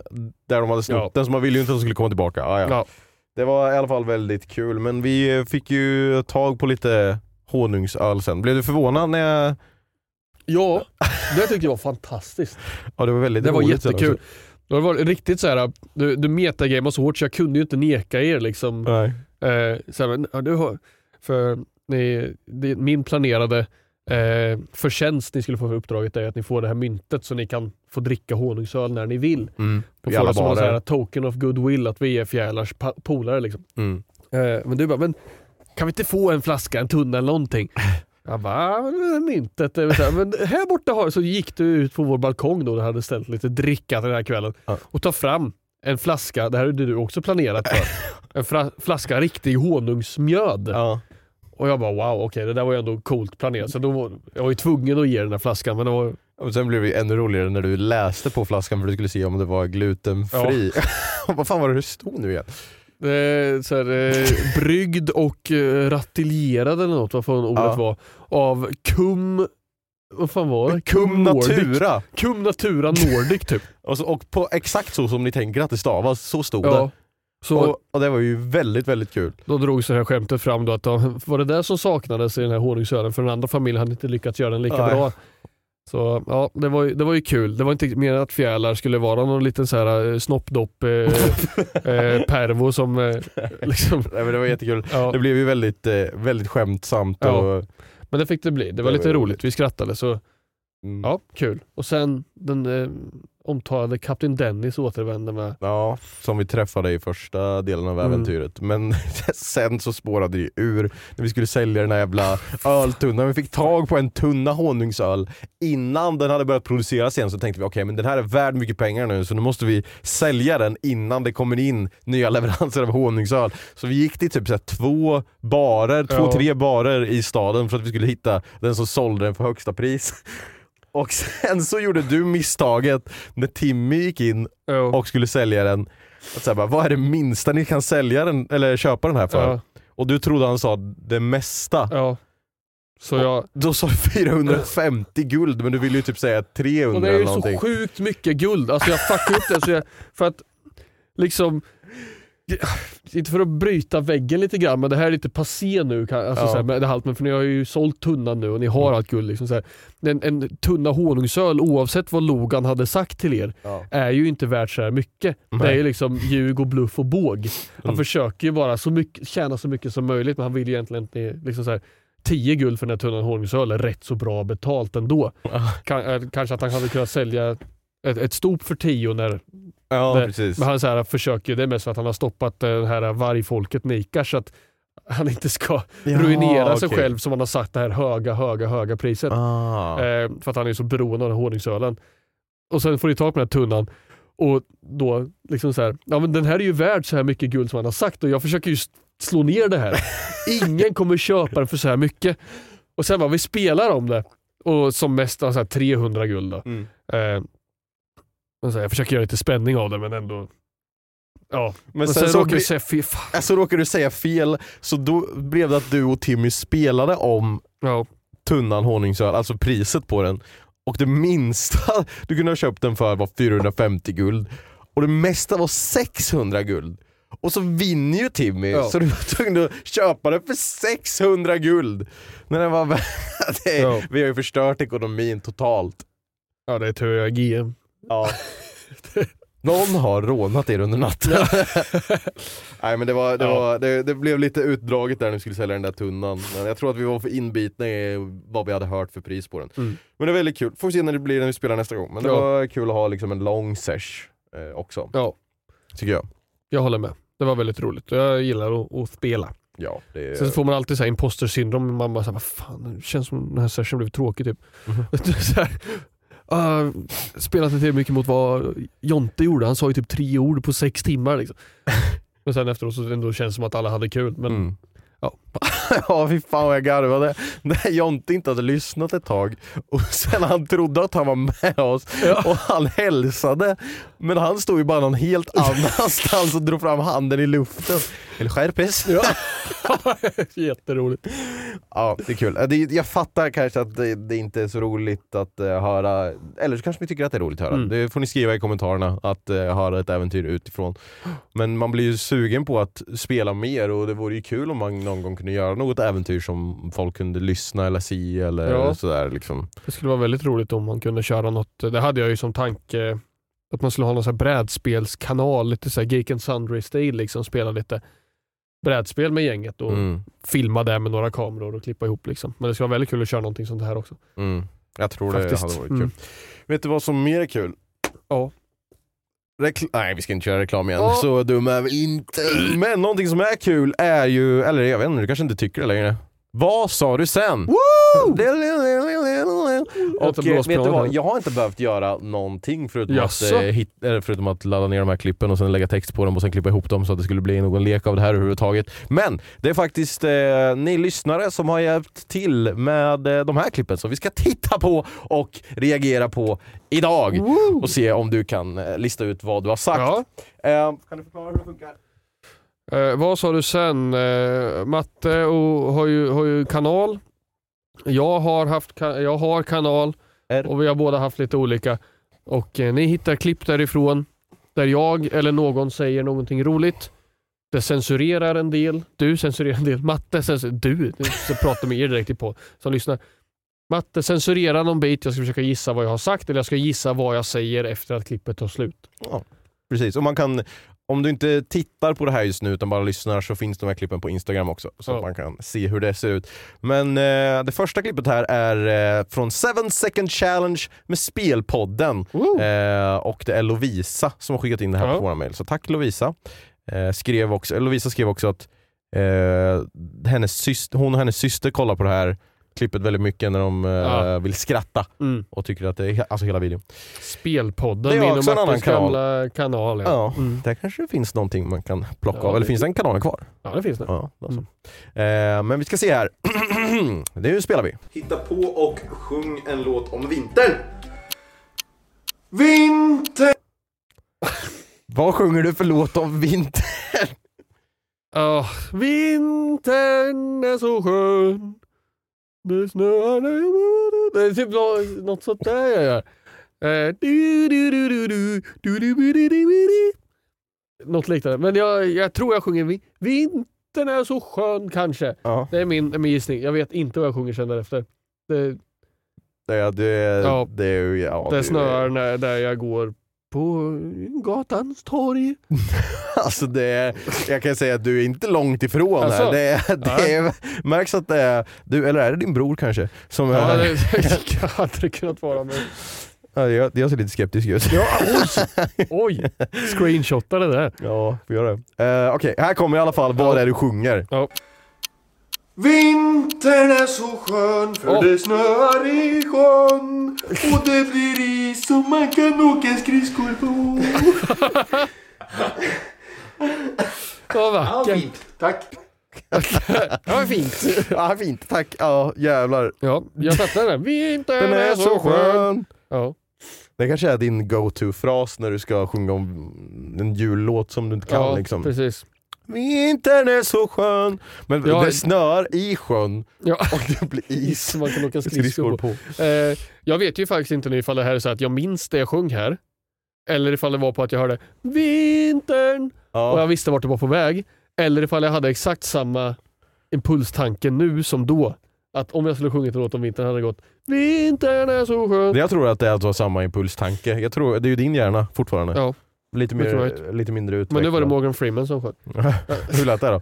där de hade snott ja. Den så man ville ju inte att de skulle komma tillbaka. Ah, ja. Ja. Det var i alla fall väldigt kul, men vi fick ju tag på lite honungsöl sen. Blev du förvånad när jag... Ja, det tyckte jag var fantastiskt. Ja, det var väldigt det var jättekul. Det var riktigt så här du du metagamade så hårt så jag kunde ju inte neka er liksom. Nej. Eh, så här, men, du hör, för ni, det, min planerade eh, förtjänst ni skulle få för uppdraget är att ni får det här myntet så ni kan få dricka honungsöl när ni vill. Mm. På Flora som var så här token of goodwill att vi är fjälars pa- polare liksom. Mm. Eh, men du bara, men kan vi inte få en flaska, en tunna eller någonting? Jag bara, myntet. Men här borta så gick du ut på vår balkong då du hade ställt lite dricka den här kvällen och ta fram en flaska, det här är det du också planerat för, en fra- flaska riktig honungsmjöd. Ja. Och jag bara, wow, okej, okay, det där var ju ändå coolt planerat. Så då var, jag var ju tvungen att ge den här flaskan. Men det var... Och sen blev det ännu roligare när du läste på flaskan för du skulle se om det var glutenfri. Ja. Vad fan var det du stod nu igen? Eh, så här, eh, bryggd och eh, ratiljerad eller något vad fan ordet ja. var av kum vad fan var det? Kum, kum natura kum natura nordic typ alltså, och på exakt så som ni tänker att det stavas så stod ja. det så, och, och det var ju väldigt väldigt kul. Då drog så här skämtet fram då att var det där som saknades i den här honungsölen för den andra familjen hade inte lyckats göra den lika Nej. bra. Så ja, det var, det var ju kul. Det var inte mer att fjälar skulle vara någon liten så här snoppdopp eh, eh, pervo som eh, liksom. Nej, men det var jättekul. Ja. Det blev ju väldigt, eh, väldigt skämtsamt. Ja. Och... Men det fick det bli. Det var det lite var roligt. Vi skrattade så mm. ja, kul. Och sen den eh, omtalade Kapten Dennis återvände med. Ja, som vi träffade i första delen av mm. äventyret. Men sen så spårade det ur när vi skulle sälja den här jävla öltunnan. Vi fick tag på en tunna honungsöl. Innan den hade börjat produceras igen så tänkte vi okej, okay, men den här är värd mycket pengar nu så nu måste vi sälja den innan det kommer in nya leveranser av honungsöl. Så vi gick till typ så här två barer, ja. två, tre barer i staden för att vi skulle hitta den som sålde den för högsta pris. Och sen så gjorde du misstaget när Timmy gick in oh. och skulle sälja den. Att så här bara, vad är det minsta ni kan sälja den eller köpa den här för? Oh. Och du trodde han sa det mesta. Oh. Så jag... Då sa fyrahundrafemtio guld, men du ville ju typ säga trehundra eller någonting. Det är ju så sjukt mycket guld. Alltså jag fuckade upp det. Så jag, för att liksom... Inte för att bryta väggen lite grann, men det här är lite passé nu alltså, ja. så här, med det halt, men för ni har ju sålt tunnan nu och ni har mm. allt guld liksom, så här. En, en tunna honungsöl oavsett vad Logan hade sagt till er ja. är ju inte värt så här mycket. mm. Det är ju liksom ljug och bluff och båg. Han mm. försöker ju bara så mycket, tjäna så mycket som möjligt, men han vill ju egentligen inte liksom så här, tio guld för den här tunnan honungsöl är rätt så bra betalt ändå. mm. K- kanske att han hade kunnat sälja ett, ett stop för tio när ja, det, precis. Men han så här försöker det mest för att han har stoppat den här vargfolket Nikar så att han inte ska ja, ruinera okay. sig själv som han har sagt det här höga, höga, höga priset. Ah. Eh, för att han är så beroende av honungsölen. Och sen får ni tag på den här tunnan. Och då liksom så här, ja men den här är ju värd så här mycket guld som han har sagt och jag försöker ju slå ner det här. Ingen kommer köpa den för så här mycket. Och sen vad vi spelar om det. Och som mest så här trehundra guld då. Mm. Eh, så här, jag försöker göra lite spänning av det men ändå... Ja, men sen, sen så råkar du säga fel. Alltså råkar du säga fel så då blev det att du och Timmy spelade om ja. tunnan honungsöl, alltså priset på den. Och det minsta du kunde ha köpt den för var fyrahundrafemtio guld. Och det mesta var sexhundra guld. Och så vinner ju Timmy. Ja. Så du var tvungen att köpa den för sexhundra guld. När den var värd. Ja. Vi har ju förstört ekonomin totalt. Ja, det är tur jag är G M. Ja. Någon har rånat er under natten. Nej, men det, var, det, ja. var, det, det blev lite utdraget där när vi skulle sälja den där tunnan. Men jag tror att vi var för inbitna i vad vi hade hört för pris på den. Mm. Men det är väldigt kul. Får vi se när det blir när vi spelar nästa gång. Men det ja. var kul att ha liksom en lång sesh eh, också. Ja. Tycker jag. Jag håller med. Det var väldigt roligt. Jag gillar att, att spela. Ja, det... Sen får man alltid så här impostersyndrom. Man bara så här, vad fan, det känns som den här session blev tråkig typ. Mm-hmm. så här... Uh, spelat inte mycket mot vad Jonte gjorde. Han sa ju typ tre ord på sex timmar liksom. Men sen efteråt så ändå känns det som att alla hade kul. Men mm. ja. Ja, fy fan vad jag garvade. När Jonte inte hade lyssnat ett tag och sen han trodde att han var med oss ja. och han hälsade. Men han stod ju bara någon helt annanstans och drog fram handen i luften. Eller skärpes. Ja. Jätteroligt. Ja, det är kul. Jag fattar kanske att det inte är så roligt att höra. Eller så kanske ni tycker att det är roligt att höra. Mm. Det får ni skriva i kommentarerna. Att höra ett äventyr utifrån. Men man blir ju sugen på att spela mer. Och det vore ju kul om man någon gång kunde göra något äventyr som folk kunde lyssna eller se. Eller ja. sådär liksom. Det skulle vara väldigt roligt om man kunde köra något. Det hade jag ju som tanke. Att man skulle ha någon sån här brädspelskanal. Lite såhär Geek and Sundry-stil liksom. Spela lite brädspel med gänget och mm. filma det med några kameror och klippa ihop liksom. Men det ska vara väldigt kul att köra någonting sånt här också. Mm. Jag tror Faktiskt. det hade varit kul. Mm. Vet du vad som mer är kul? Ja. Rekl- Nej, vi ska inte köra reklam igen. Ja. Så dum är vi inte. Men någonting som är kul är ju, eller jag vet inte, du kanske inte tycker det längre. Vad sa du sen? Woo! Och vet du vad, jag har inte behövt göra någonting förutom att, eh, hit, förutom att ladda ner de här klippen och sen lägga text på dem och sen klippa ihop dem så att det skulle bli någon lek av det här överhuvudtaget. Men det är faktiskt eh, ni lyssnare som har hjälpt till med eh, de här klippen som vi ska titta på och reagera på idag. Woo! Och se om du kan eh, lista ut vad du har sagt. Ja. Eh, kan du förklara hur det funkar? Eh, vad sa du sen? Eh, Matte och, har, ju, har ju kanal. Jag har, haft kan- jag har kanal R. Och vi har båda haft lite olika. Och eh, ni hittar klipp därifrån där jag eller någon säger någonting roligt. Det censurerar en del. Du censurerar en del. Matte censurerar. Du, så pratar med er direkt på som lyssnar. Matte censurerar någon bit. Jag ska försöka gissa vad jag har sagt. Eller jag ska gissa vad jag säger efter att klippet tar slut. Ja, precis. Och man kan... Om du inte tittar på det här just nu utan bara lyssnar så finns de här klippen på Instagram också. Så ja. att man kan se hur det ser ut. Men eh, det första klippet här är eh, från seven Second Challenge med Spelpodden. Eh, och det är Lovisa som har skickat in det här ja. på våra mejl. Så tack Lovisa. Eh, skrev också, Lovisa skrev också att eh, hennes syster, hon och hennes syster kollar på det här klippet väldigt mycket när de ja. eh, vill skratta mm. och tycker att det är alltså hela videon. Spelpodden är också en annan kanal. kanal ja. Ja, mm. Där kanske det finns någonting man kan plocka ja, av. Eller det finns det en kanal kvar? Ja, det finns det. Ja, alltså. mm. eh, men vi ska se här. Nu spelar vi. Hitta på och sjung en låt om vinter. Vinter! Vad sjunger du för låt om vinter? Ja, oh, vintern är så skön. Det snöar nu. Det är typ något, något sånt där jag gör. Eh, du, du, du, du, du, du, du, du, du. Något liknande. Men jag, jag tror jag sjunger Vintern är så skön kanske. Ja. Det är min, min gissning. Jag vet inte vad jag sjunger sen därefter. Det, det, det, ja, det, ja, det, det snöar när, där jag går på gatans torg. Alltså det är, jag kan säga att du är inte långt ifrån alltså, här. Det, det är, märks att det är du, eller är det din bror kanske? Som ja, det, jag hade kunnat vara med. Jag, jag ser lite skeptisk ut. Ja, oj, oj. Screenshotar det där. Ja, vi gör det. Uh, Okej, okay. Här kommer i alla fall vad ja. det är du sjunger. Ja. Vintern är så skön för oh. det snöar i sjön och det blir is som man kan åka skridskor på. Vad vackert. Ja, fint. Tack. Ja, fint. Ja, fint. Tack. Ja, jävlar. Ja, jag fattar den. Vintern den är så skön. skön. Ja. Det kanske är din go-to-fras när du ska sjunga om en jullåt som du inte kan. Ja, liksom. Precis. Vintern är så skön. Men ja, det snör i sjön. Ja. Och det blir is. Man kan åka skridskor på. på. Eh, jag vet ju faktiskt inte ifall det här är så att jag minns det jag sjöng här. Eller ifall det var på att jag hörde vintern. Ja. Och jag visste vart det var på väg. Eller ifall jag hade exakt samma impulstanke nu som då. Att om jag skulle sjungit en låt om vintern hade det gått vintern är så skön. Jag tror att det var samma impulstanke. Jag tror, det är ju din hjärna fortfarande. Ja. Lite, mer, right. lite mindre utvecklad. Men nu var det Morgan Freeman som sjöng. Hur lät det då?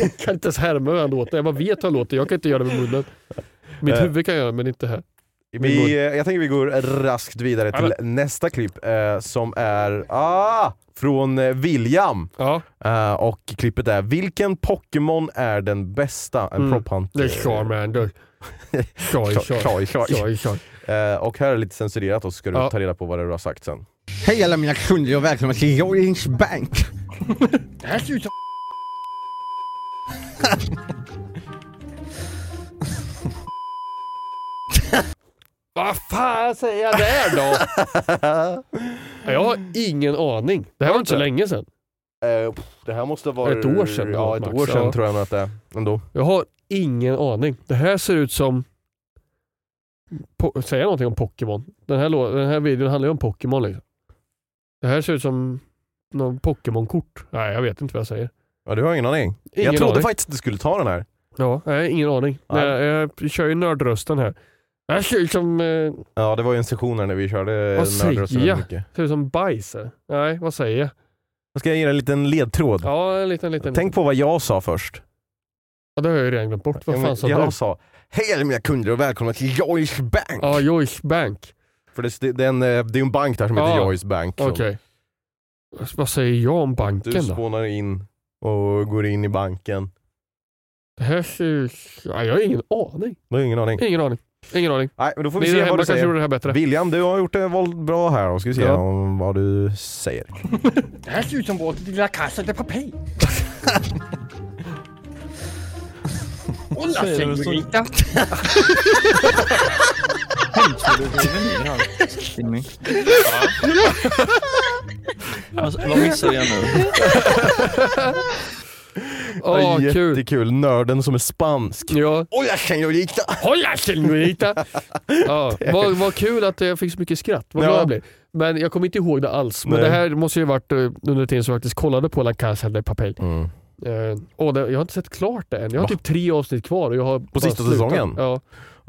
Jag kan inte ens härma hur han låter. Jag bara vet hur han låter. Jag kan inte göra det med munnen. Mitt huvud kan jag göra, men inte här. Vi, jag tänker vi går raskt vidare till Anna. Nästa klipp eh, som är ah, från William. Ja. Eh, och klippet är vilken Pokémon är den bästa? En mm. prophanter. Det är Charmander. Charmander. Och här är lite censurerat och så ska du ja. ta reda på vad du har sagt sen. Hej alla mina kunder och välkomna till Jorins Bank. Det här ser ut som... Vad fan säger jag där då? Jag har ingen aning. Det här var inte så länge sedan. Uh, det här måste vara... Ett år sedan. Ja, ett år sedan tror jag att det är. Ändå. Jag har ingen aning. Det här ser ut som... Po- säger någonting om Pokémon. Den här, lo- den här videon handlar ju om Pokémon liksom. Det här ser ut som någon Pokémon-kort. Nej, jag vet inte vad jag säger. Ja, du har ingen aning. Ingen jag trodde aning. faktiskt att du skulle ta den här. Ja, nej, ingen aning. Nej. Jag, jag, jag kör ju nördrösten här. Det här ser ut som... Eh... Ja, det var ju en session när vi körde nördrösten mycket. Det ser ut som bajs. Nej, vad säger jag? Ska jag ge dig en liten ledtråd? Ja, en liten, liten. Tänk på vad jag sa först. Ja, det har jag ju redan glömt bort. Vad ja, fan sa jag du? Jag sa... Hej alla mina kunder och välkomna till Joyce Bank. Ja, Joyce Bank. För det, det är en, det är en bank där som ja. heter Joyce Bank. Okej. Okay. Vad säger jag om banken då? Du spånar då? in och går in i banken. Det här ser... Ja, jag har ingen aning. Du har ingen aning? Ingen aning. Ingen aning. Nej, men då får vi, vi se vad du säger. Det här bättre. William, du har gjort det bra här. Då ska vi se ja. om vad du säger. Det här ser ut som båten till lilla kassan där pappi. Ola senorita. Vad missar jag nu? Åh, oh, kul. kul. Nörden som är spansk. Ja. Ola senorita. Ola senorita. Ja, vad vad kul att jag fick så mycket skratt. Vad glad jag blev. Men jag kommer inte ihåg det alls. Men Nej. det här måste ju varit under tiden som jag faktiskt kollade på Lancaster eller Papel. Mm. Uh, oh, det, jag har inte sett klart det än. Jag har Va? typ tre avsnitt kvar och jag har på sista slutat. säsongen. Ja.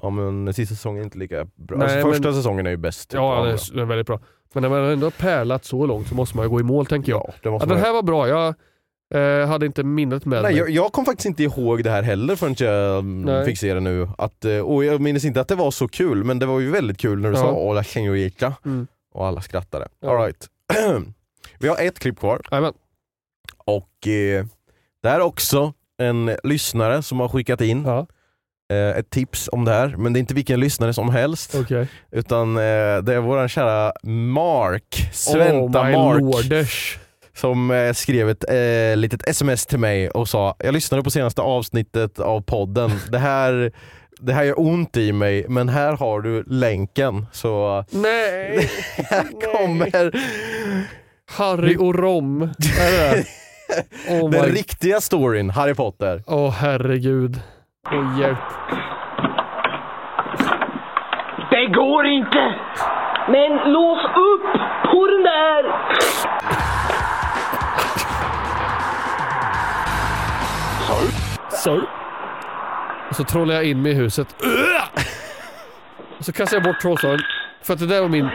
Ja, men sista säsongen är inte lika bra. Nej, alltså, första men... säsongen är ju bäst. Ja, det är, det är väldigt bra. Men när man ändå har pärlat så långt så måste man ju gå i mål, tänker jag. Ja, det måste ja, man... Den här var bra. Jag eh, hade inte minnet med. Nej, jag, jag kom faktiskt inte ihåg det här heller förrän jag Nej. fick se det nu. Att, och jag minns inte att det var så kul, men det var ju väldigt kul när du ja. sa Ola Kengorika mm. och alla skrattade. Ja. All right. Vi har ett klipp kvar. Amen. Och... Eh, det är också en lyssnare som har skickat in ja. eh, ett tips om det här. Men det är inte vilken lyssnare som helst. Okay. Utan eh, det är vår kära Mark Sventa oh, Mark Lorders. Som eh, skrev ett eh, litet sms till mig och sa: jag lyssnade på senaste avsnittet av podden. Det här, det här gör ont i mig, men här har du länken. Så Nej. här kommer Nej. Harry och Rom. Är det? Oh, den riktiga storyn, Harry Potter. Åh, oh, herregud. Oh, hjälp. Det går inte. Men lås upp på den där. Sorry. Sorry. Och så trollar jag in mig i huset. Och så kastar jag bort trollsaren. För att det där var min...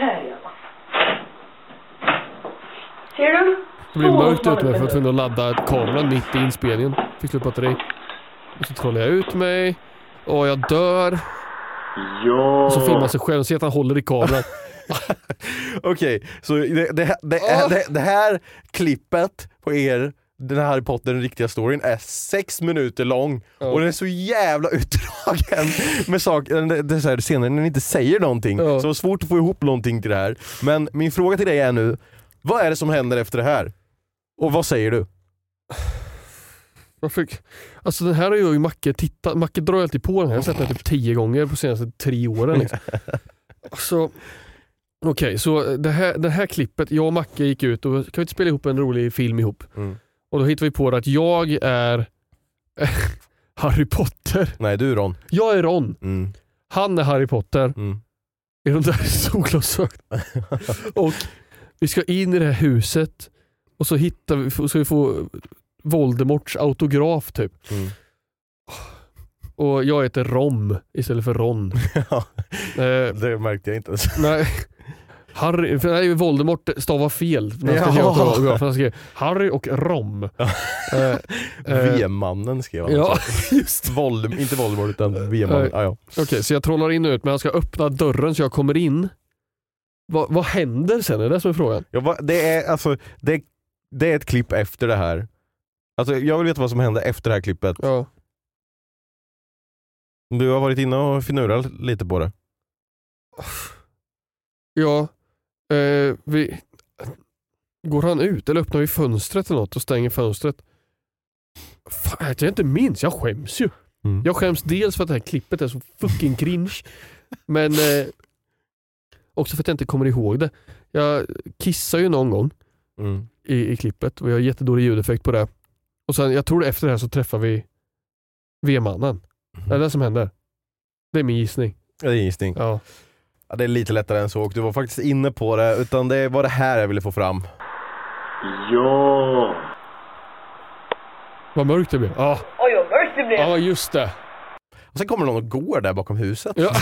Ser du? Det blir mörkt ute med för att kunna ladda kameran mitt i inspelningen. Fick slut batteri. Och så trollar jag ut mig. Och jag dör. Ja. Och så filmar sig själv och ser att han håller i kameran. Okej, okay, så det, det, det, det, det här klippet på er den här Harry Potter, den riktiga storyn, är sex minuter lång. Oh. Och den är så jävla utdragen med saker. Det, det är så här, senare när den inte säger någonting. Oh. Så det var svårt att få ihop någonting till det här. Men min fråga till dig är nu, vad är det som händer efter det här? Och vad säger du? Fick, alltså den här har jag ju Macke tittat. Macke drar alltid på den här. Jag har sett den typ tio gånger på senaste tre åren. Liksom. Alltså... Okej, okay, så det här, det här klippet, jag och Macke gick ut och kan vi inte spela ihop en rolig film ihop. Mm. Och då hittade vi på det att jag är Harry Potter. Nej, du är Ron. Jag är Ron. Mm. Han är Harry Potter. Mm. Är de där solglasögonen? Och vi ska in i det här huset och så hittar vi, så vi får Voldemorts autograf typ. Mm. Och jag heter Rom istället för Ron. Ja, det märkte jag inte ens. Nej. Harry, för det är Voldemort stavar fel. Ja. Harry och Rom. Ja. Eh, V-mannen skrev han. Ja, just. Voldem, inte Voldemort utan V-mannen. Ah, ja. Okej, okay, så jag trollar in ut, men jag ska öppna dörren så jag kommer in. Va, vad händer sen? Är det som är frågan? Ja, va, det, är, alltså, det, det är ett klipp efter det här. Alltså, jag vill veta vad som hände efter det här klippet. Ja. Du har varit inne och finurat lite på det. Ja, eh, vi... Går han ut eller öppnar vi fönstret eller något och stänger fönstret? Fan, jag inte minns, jag skäms ju. Mm. Jag skäms dels för att det här klippet är så fucking cringe. Men eh, också för att jag inte kommer ihåg det. Jag kissar ju någon gång mm. i, i klippet och jag har jättedålig ljudeffekt på det. Och sen, jag tror efter det här så träffar vi V-mannen. Mm. Det är det som händer. Det är min gissning. Det är min gissning. Ja. Ja, det är lite lättare än så. Och du var faktiskt inne på det. Utan det var det här jag ville få fram. Ja. Vad mörkt det blev. Ja. Oj, vad mörkt det blev. Ja, just det. Och sen kommer någon och går där bakom huset. Ja.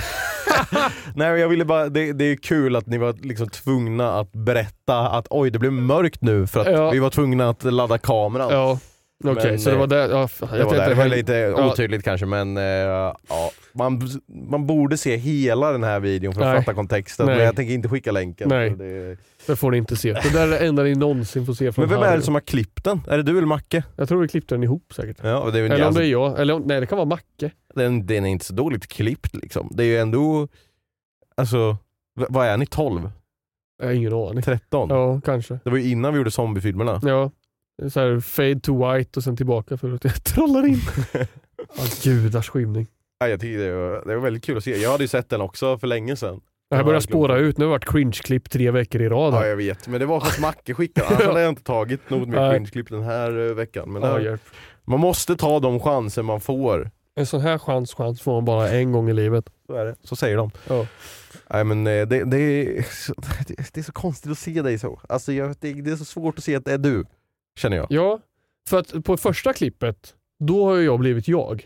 Nej, jag ville bara... Det, det är kul att ni var liksom tvungna att berätta att oj, det blev mörkt nu. För att ja. Vi var tvungna att ladda kameran. Ja. Okej, okay, så det var där. Ja, jag det var där. Det var lite ja. Otydligt kanske, men uh, ja, man, man borde se hela den här videon för att Nej. Fatta kontexten. Nej. Men jag tänker inte skicka länken. Nej, det... det får ni inte se. Det där är det enda ni någonsin får se. Från men vem här är det som har klippt den? Är det du eller Macke? Jag tror vi klippte den ihop säkert. Ja, det är eller om det är jag. Eller om... Nej, det kan vara Macke. Den, den är inte så dåligt klippt liksom. Det är ju ändå... Alltså, vad är ni? tolv? Jag har ingen aning. tretton? Ja, kanske. Det var ju innan vi gjorde zombiefilmerna. Ja. Så här, fade to white och sen tillbaka för att jag trollar in. Åh, gudars skymning. Ja, jag tycker det var, det var väldigt kul att se. Jag hade ju sett den också för länge sedan. Det här börjar spåra ut. Nu har det varit cringe-klipp tre veckor i rad. Ja, jag vet. Men det var för Macke skickade. Annars hade jag inte tagit något mer cringe-klipp den här veckan. Men det här, man måste ta de chanser man får. En sån här chans, chans får man bara en gång i livet. Så är det. Så säger de. Ja. Nej, men det, det, är så, det är så konstigt att se dig så. Alltså, jag, det, det är så svårt att se att det är du. Känner jag. Ja, för att på första klippet då har jag blivit jag.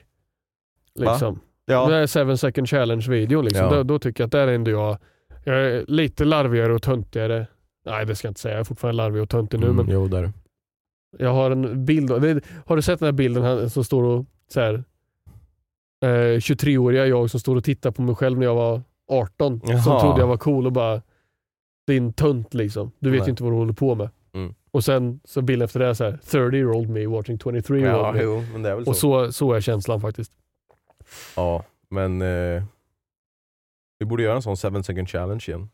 Liksom. Ja. Det är Seven Second Challenge-videon liksom. Ja. Då, då tycker jag att där är ändå jag. Jag är lite larvigare och töntigare. Nej, det ska jag inte säga. Jag är fortfarande larvig och töntig nu. Mm, men jo, där. Jag har en bild. Har du sett den här bilden här, som står och så här, eh, tjugotreåriga jag som står och tittar på mig själv när jag var arton. Jaha. Som trodde jag var cool och bara din tönt liksom. Du vet ju inte vad du håller på med. Mm. Och sen så bild efter det är så här thirty-year-old me watching twenty-three-year-old me. Ja, jo, men det är väl så. Och så, så är känslan faktiskt. Ja, men eh, vi borde göra en sån seven second challenge igen.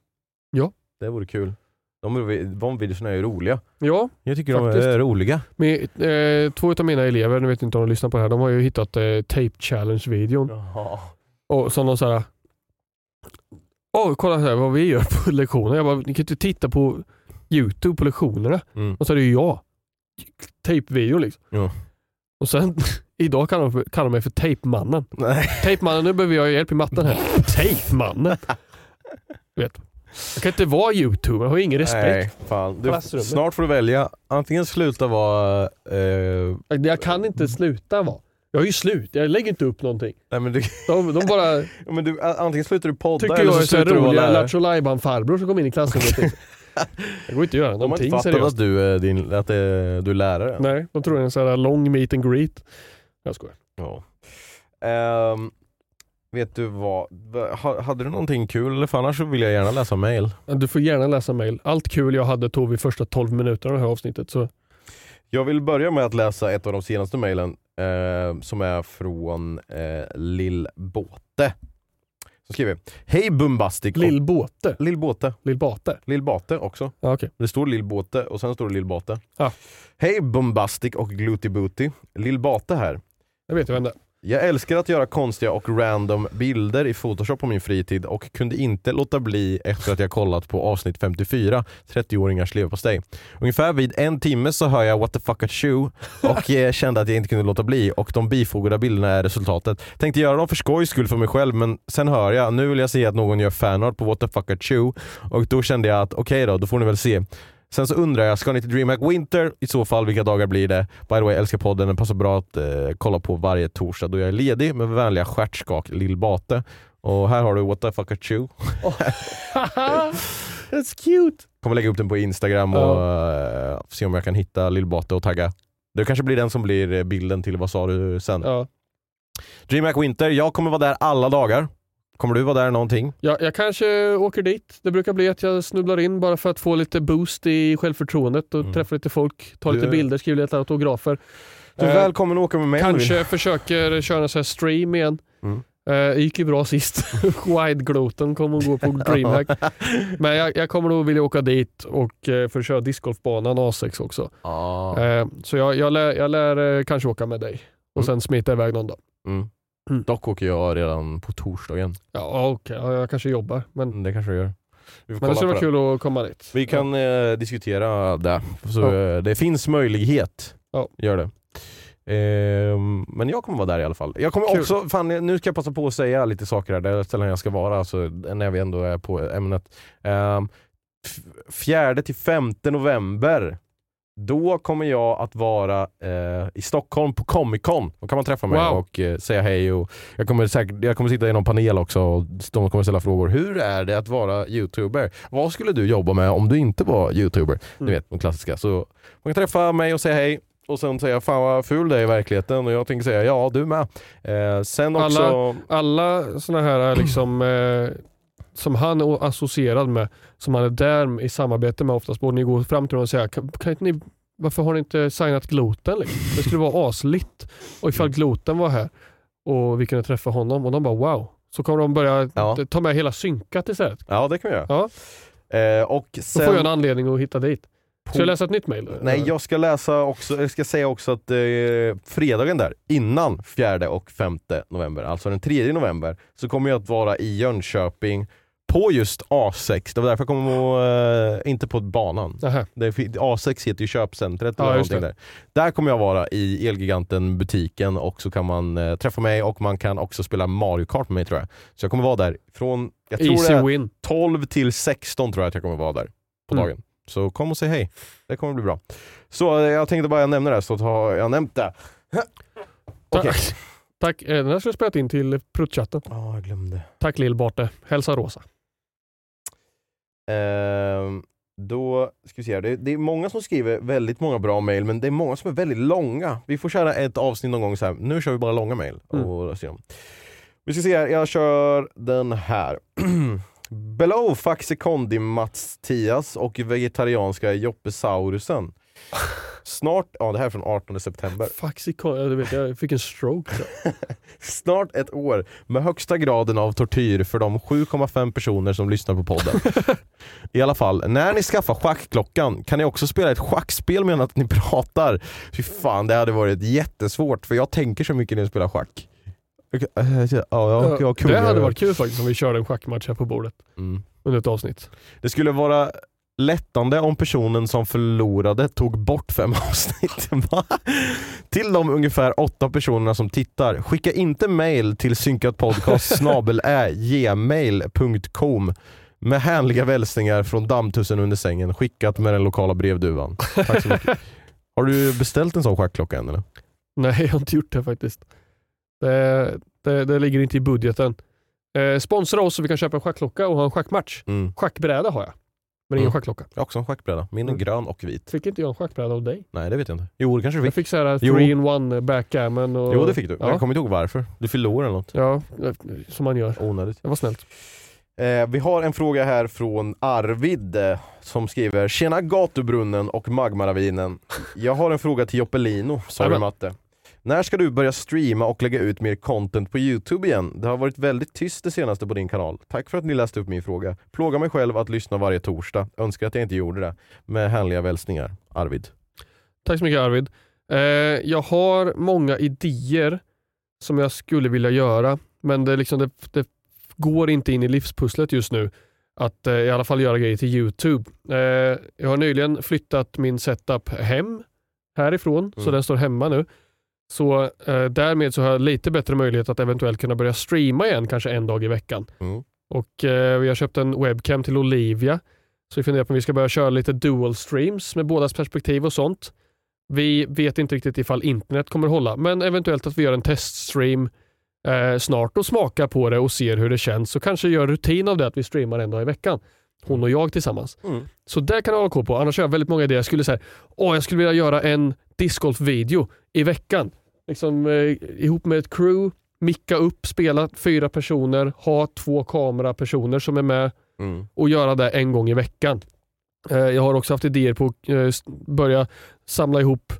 Ja. Det vore kul. De, de videorna är ju roliga. Ja, jag tycker faktiskt. De är roliga. Men, eh, två av mina elever, nu vet inte om de lyssnar på det här, de har ju hittat eh, tape challenge-videon. Jaha. Och som de så här, åh, oh, kolla här vad vi gör på lektionen. Jag bara, ni kan inte titta på YouTube på lektionerna. Mm. Och så är det ju jag. Tape-video liksom. Ja. Och sen, idag kallar de, för, kallar de mig för tape-mannen. Nej. Tape-mannen, nu behöver jag hjälp i matten här. Tape-mannen. Vet. Jag kan inte vara YouTuber, jag har ingen respekt. Nej, fan. Du, snart får du välja. Antingen sluta vara... Eh... Jag kan inte sluta vara. Jag är ju slut, jag lägger inte upp någonting. Nej, men du... de, de bara... ja, men du, antingen slutar du podda eller så slutar du vara lärare. Tycker jag är så farbror som kom in i klassrummet. Det går inte att göra någonting seriöst. De har inte fattat att du är, din, att du är lärare. Nej, de tror det är en sån här long meet and greet. Jag skojar. Ja. Um, vet du vad? Hade du någonting kul? Eller för annars så vill jag gärna läsa mail. Du får gärna läsa mail. Allt kul jag hade tog vi första tolv minuter av det här avsnittet. Så. Jag vill börja med att läsa ett av de senaste mejlen eh, som är från eh, Lillbåte. Så skriver jag. Hej Bumbastik. Lillbåte. Lillbåte. Lillbåte. Lillbåte också. Ah, okay. Det står Lillbåte och sen står det Lillbåte. Ah. Hej Bumbastik och Gluty Booty. Lillbåte här. Jag vet ju vem det är. Jag älskar att göra konstiga och random bilder i Photoshop på min fritid och kunde inte låta bli efter att jag kollat på avsnitt femtiofyra, trettio-åringars leverpastej. Ungefär vid en timme så hör jag what the fuck at you och jag kände att jag inte kunde låta bli och de bifogade bilderna är resultatet. Tänkte göra dem för skojs skull för mig själv, men sen hör jag, nu vill jag se att någon gör fanart på what the fuck at you och då kände jag att okej okay då, då får ni väl se. Sen så undrar jag, ska ni till Dreamhack Winter? I så fall, vilka dagar blir det? By the way, älskar podden. Den passar bra att eh, kolla på varje torsdag då jag är ledig. Med vänliga stjärtskak, Lillbate. Och här har du what the fuck at you. Oh. That's cute. Kommer lägga upp den på Instagram och uh. Uh, se om jag kan hitta Lillbate och tagga. Det kanske blir den som blir bilden till vad sa du sen. Uh. Dreamhack Winter, jag kommer vara där alla dagar. Kommer du vara där någonting? Ja, jag kanske åker dit. Det brukar bli att jag snubblar in bara för att få lite boost i självförtroendet och mm. träffa lite folk, ta du... lite bilder, skriva lite autografer. Du är eh, välkommen att åka med mig. Kanske min. Försöker köra en sån här stream igen. Mm. Eh, gick ju bra sist. Wide-gloten kommer att gå på Dreamhack. Men jag, jag kommer nog vilja åka dit och eh, för att köra discgolfbanan A sex också. Ah. Eh, så jag, jag lär, jag lär eh, kanske åka med dig och mm. sen smita iväg någon dag. Mm. Mm. Dock åker jag redan på torsdagen. Ja, okej. Okay. Jag kanske jobbar. Men... Det kanske jag gör. Vi men det skulle vara kul att komma dit. Vi kan ja. eh, diskutera det. Så, ja. Det finns möjlighet. Ja. Gör det. Eh, men jag kommer vara där i alla fall. Jag kommer kul. Också, fan, nu ska jag passa på att säga lite saker här. Där ställen jag ska vara. Alltså, när vi ändå är på ämnet. Eh, fjärde till femte november. Då kommer jag att vara eh, i Stockholm på Comic-Con. Då kan man träffa mig wow. och eh, säga hej. Och jag, kommer säkert, jag kommer sitta i någon panel också och de kommer ställa frågor. Hur är det att vara YouTuber? Vad skulle du jobba med om du inte var YouTuber? Mm. Ni vet, de klassiska. Så man kan träffa mig och säga hej. Och sen säga, fan vad ful det är i verkligheten. Och jag tänker säga, ja du med. Eh, sen också... Alla, alla såna här liksom... Eh... som han är associerad med, som han är där i samarbete med oftast, borde ni gå fram till honom och säga kan, kan inte ni, varför har ni inte signat Gloten? Liksom? Det skulle vara asligt. Och ifall Gloten var här och vi kunde träffa honom och de bara wow. Så kommer de börja ja. ta med hela Synkat istället. Ja, det kan vi göra. Ja. Eh, och sen... Då får jag en anledning att hitta dit. Ska jag läsa ett nytt mejl? Nej, jag ska läsa också, jag ska säga också att eh, fredagen där, innan fjärde och femte november, alltså den tredje november, så kommer jag att vara i Jönköping på just A sex. Det var därför jag kommer att, eh, inte på banan. Det, A sex heter ju köpcentret eller ja, någonting där. Där kommer jag vara i Elgiganten-butiken och så kan man eh, träffa mig och man kan också spela Mario Kart med mig tror jag. Så jag kommer vara där från, jag tror Easy det är win. tolv till sexton tror jag att jag kommer vara där på mm. dagen. Så kom och säg hej. Det kommer bli bra. Så jag tänkte bara jag nämner det så har jag nämnt det. Okay. Tack. Tack. Den här ska jag spela in till pruttchatten. Ja, oh, jag glömde. Tack Lillbåte. Hälsa Rosa. Eh, då ska vi se. Det är, det är många som skriver väldigt många bra mejl, men det är många som är väldigt långa. Vi får köra ett avsnitt någon gång så här. Nu kör vi bara långa mejl och mm. se dem. Vi ska se här. Jag kör den här. Below Faxikondi Mattias och vegetarianska Joppesaurusen. Snart, ja det här är från artonde september. Faxikondi, du vet jag fick en stroke. Snart ett år med högsta graden av tortyr för de sju komma fem personer som lyssnar på podden. I alla fall, när ni skaffar schackklockan kan ni också spela ett schackspel medan att ni pratar. Fy fan, det hade varit jättesvårt för jag tänker så mycket när jag spelar schack. Ja, jag, jag det hade varit kul faktiskt om vi körde en schackmatch här på bordet mm. under ett avsnitt. Det skulle vara lättande om personen som förlorade tog bort fem avsnitt. Till de ungefär åtta personerna som tittar, skicka inte mail till synkatpodcast snabel-a gmail punkt com med hänliga välsningar från dammtusen under sängen, skickat med den lokala brevduvan. Tack så mycket. Har du beställt en sån schackklocka än eller? Nej, jag har inte gjort det faktiskt. Det, det, det ligger inte i budgeten. Eh, sponsra oss så vi kan köpa en schackklocka och ha en schackmatch. Mm. Schackbräda har jag. Men ingen mm. schackklocka. Jag har också en schackbräda. Min är mm. grön och vit. Fick inte jag en schackbräda av dig? Nej, det vet jag inte. Jo, det kanske fick. Jag fick så här three in one backgammon. Och... Jo, det fick du. Ja. Jag kommer inte ihåg varför. Du förlorade något. Ja, som man gör. Onödigt. Det var snällt. Eh, vi har en fråga här från Arvid eh, som skriver: tjena Gatubrunnen och Magmaravinen. Jag har en fråga till Joppelino, sa du Matte. När ska du börja streama och lägga ut mer content på YouTube igen? Det har varit väldigt tyst det senaste på din kanal. Tack för att ni läste upp min fråga. Plågar mig själv att lyssna varje torsdag. Önskar att jag inte gjorde det. Med hänliga välsningar, Arvid. Tack så mycket, Arvid. Eh, jag har många idéer som jag skulle vilja göra, men det, liksom, det, det går inte in i livspusslet just nu att eh, i alla fall göra grejer till YouTube. Eh, jag har nyligen flyttat min setup hem härifrån, mm. så den står hemma nu. Så eh, därmed så har jag lite bättre möjlighet att eventuellt kunna börja streama igen, kanske en dag i veckan. Mm. Och eh, vi har köpt en webcam till Olivia, så vi funderar på om vi ska börja köra lite dual streams med bådas perspektiv och sånt. Vi vet inte riktigt ifall internet kommer hålla, men eventuellt att vi gör en teststream eh, snart och smakar på det och ser hur det känns. Så kanske gör rutin av det att vi streamar en dag i veckan. Hon och jag tillsammans. Mm. Så där kan jag ha koll på. Annars har jag väldigt många idéer. Jag skulle säga, åh, jag skulle vilja göra en discgolf-video i veckan. Liksom eh, ihop med ett crew, micka upp, spela fyra personer, ha två kamerapersoner som är med mm. och göra det en gång i veckan. Eh, jag har också haft idéer på att eh, börja samla ihop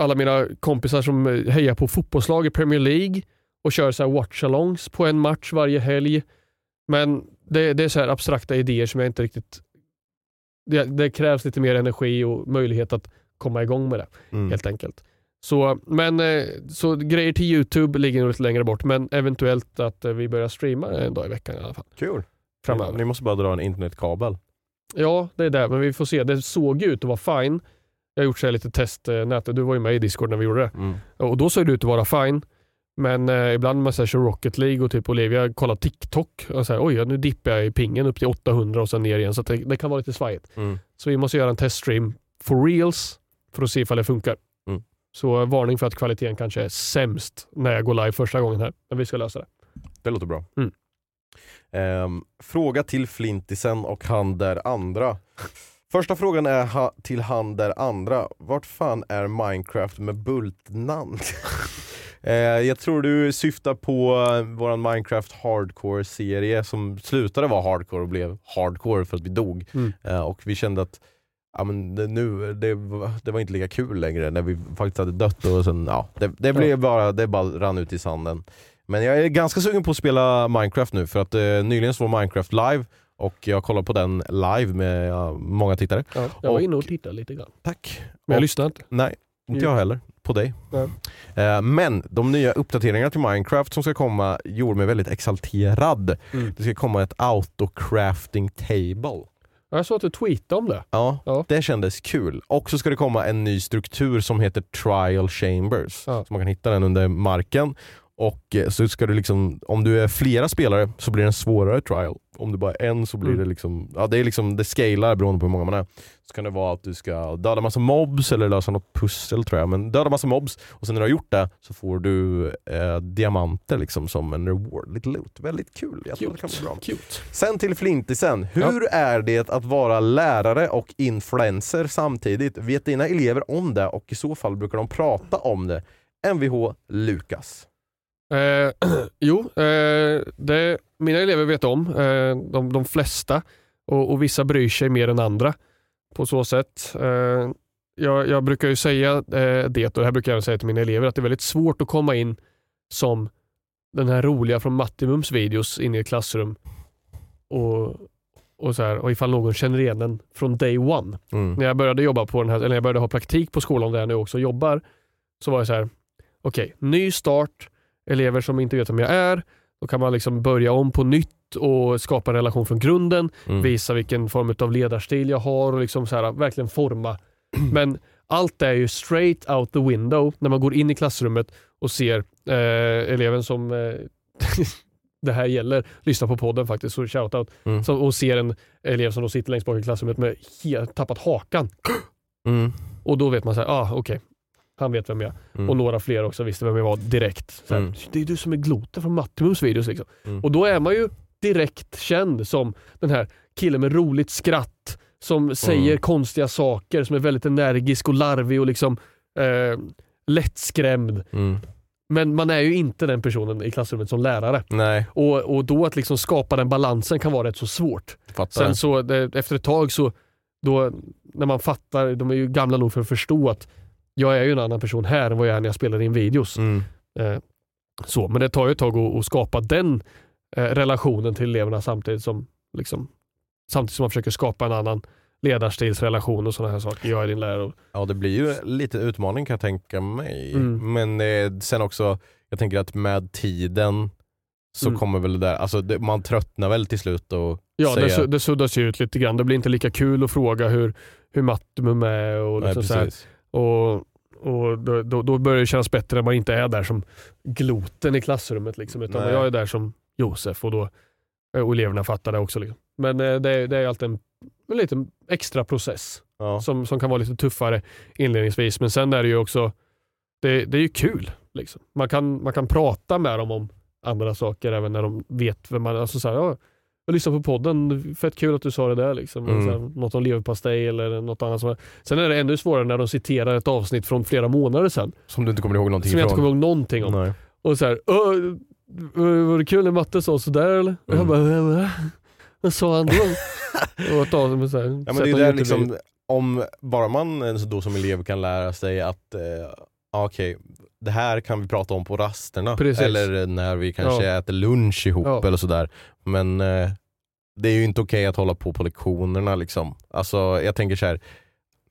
alla mina kompisar som hejar på fotbollslag i Premier League och kör så här watch-alongs på en match varje helg. Men det, det är så här abstrakta idéer som jag inte riktigt... Det, det krävs lite mer energi och möjlighet att komma igång med det, mm. helt enkelt. Så, men, så grejer till YouTube ligger nog lite längre bort, men eventuellt att vi börjar streama en dag i veckan i alla fall. Kul! Framöver. Ni, ni måste bara dra en internetkabel. Ja, det är det, men vi får se. Det såg ut att vara fine. Jag har gjort så här lite testnätet. Du var ju med i Discord när vi gjorde det. Mm. Och då såg det ut att vara fine. Men eh, ibland när man kör Rocket League och typ Olivia kollar TikTok och säger oj, nu dippar jag i pingen upp till åttahundra och sen ner igen. Så det, det kan vara lite svajigt. Mm. Så vi måste göra en teststream for reals för att se ifall det funkar. Mm. Så varning för att kvaliteten kanske är sämst när jag går live första gången här. Men vi ska lösa det. Det låter bra. Mm. Um, fråga till Flintisen och han där andra. Första frågan är ha- till han där andra. Vart fan är Minecraft med bultnamn? Eh, jag tror du syftar på våran Minecraft Hardcore-serie som slutade vara hardcore och blev hardcore för att vi dog. Mm. Eh, och vi kände att ja, men det, nu, det, det var inte lika kul längre när vi faktiskt hade dött. Och sen, ja, det det, blev bara, det bara rann ut i sanden. Men jag är ganska sugen på att spela Minecraft nu för att eh, nyligen så var Minecraft live. Och jag kollar på den live med ja, många tittare. Ja, jag var och, inne och tittade lite grann. Tack. Men jag lyssnade inte. Nej, inte jag heller. På dig. Ja. Men de nya uppdateringarna till Minecraft som ska komma gjorde mig väldigt exalterad. Mm. Det ska komma ett auto-crafting table. Jag såg att du tweetade om det. Ja, ja, det kändes kul. Och så ska det komma en ny struktur som heter trial chambers. Ja. Så man kan hitta den under marken. Och så ska du liksom, om du är flera spelare så blir det en svårare trial. Om du bara är en så blir mm. det liksom, ja det är liksom, det scalar beroende på hur många man är. Så kan det vara att du ska döda massa mobs eller lösa något pussel tror jag, men döda massa mobs. Och sen när du har gjort det så får du eh, diamanter liksom som en reward, lite loot. Väldigt kul, jag tror det kan bli bra. Cute. Sen till Flintisen, hur ja. är det att vara lärare och influencer samtidigt? Vet dina elever om det och i så fall brukar de prata om det? M V H Lukas. Eh, jo, eh, det, mina elever vet om eh, de, de flesta och, och vissa bryr sig mer än andra på så sätt. eh, jag, jag brukar ju säga eh, det, och det här brukar jag säga till mina elever, att det är väldigt svårt att komma in som den här roliga från Mattimums videos in i ett klassrum och, och, så här, och ifall någon känner igen den från day one. Mm. När jag började jobba på den här, eller när jag började ha praktik på skolan där jag nu också jobbar, så var jag så här: okej, okay, ny start. Elever som inte vet vem jag är, då kan man liksom börja om på nytt och skapa en relation från grunden, mm. visa vilken form av ledarstil jag har och liksom så här, verkligen forma. Men allt är ju straight out the window när man går in i klassrummet och ser eh, eleven som eh, det här gäller, lyssnar på podden faktiskt, så shoutout, mm. som, och ser en elev som då sitter längst bak i klassrummet med helt tappat hakan. Mm. Och då vet man så här, ah, okej. Okay. Han vet vem jag är. Mm. Och några fler också visste vem jag var direkt. Såhär, mm. det är du som är gloten från Mattimums videos liksom. Mm. Och då är man ju direkt känd som den här killen med roligt skratt som säger mm. konstiga saker, som är väldigt energisk och larvig och liksom eh, lättskrämd. Mm. Men man är ju inte den personen i klassrummet som lärare. Nej. Och, och då att liksom skapa den balansen kan vara rätt så svårt. Fattar. Sen så efter ett tag så då, när man fattar, de är ju gamla nog för att förstå att jag är ju en annan person här än vad jag är när jag spelar in videos. Mm. Eh, så, men det tar ju ett tag att, att skapa den eh, relationen till eleverna samtidigt som liksom, samtidigt som man försöker skapa en annan ledarstilsrelation och sådana här saker. Jag är din lärare. Och... Ja, det blir ju lite utmaning kan jag tänka mig. Mm. Men eh, sen också, jag tänker att med tiden så mm. kommer väl det där, alltså det, man tröttnar väl till slut och ja, säga... det, det suddas ju ut lite grann. Det blir inte lika kul att fråga hur, hur mattum är och liksom så här. Och, och då, då, då börjar det kännas bättre när man inte är där som gloten i klassrummet liksom, utan nej. Jag är där som Josef och då och eleverna fattar det också liksom. Men eh, det är, det är alltid en en liten extra process ja. som, som kan vara lite tuffare inledningsvis, men sen är det ju också det, det är ju kul liksom. man, kan, man kan prata med dem om andra saker även när de vet vem man, alltså så här, ja, jag lyssnar på podden, fett kul att du sa det där liksom. Mm. Här, något om leverpastej eller något annat som... Sen är det ännu svårare när de citerar ett avsnitt från flera månader sedan som du inte kommer ihåg någonting som jag inte kommer ihåg någonting om. Nej. Och så här, var det kul när Matte sa sådär eller? Mm. Jag bara, vad sa han då? Och ta dem så här, ja, men det är där liksom, om bara man då som elev kan lära sig att eh, okej, okay, det här kan vi prata om på rasterna. Precis. Eller när vi kanske ja. äter lunch ihop ja. eller sådär. Men eh, det är ju inte okej okay att hålla på på lektionerna liksom. Alltså jag tänker så här,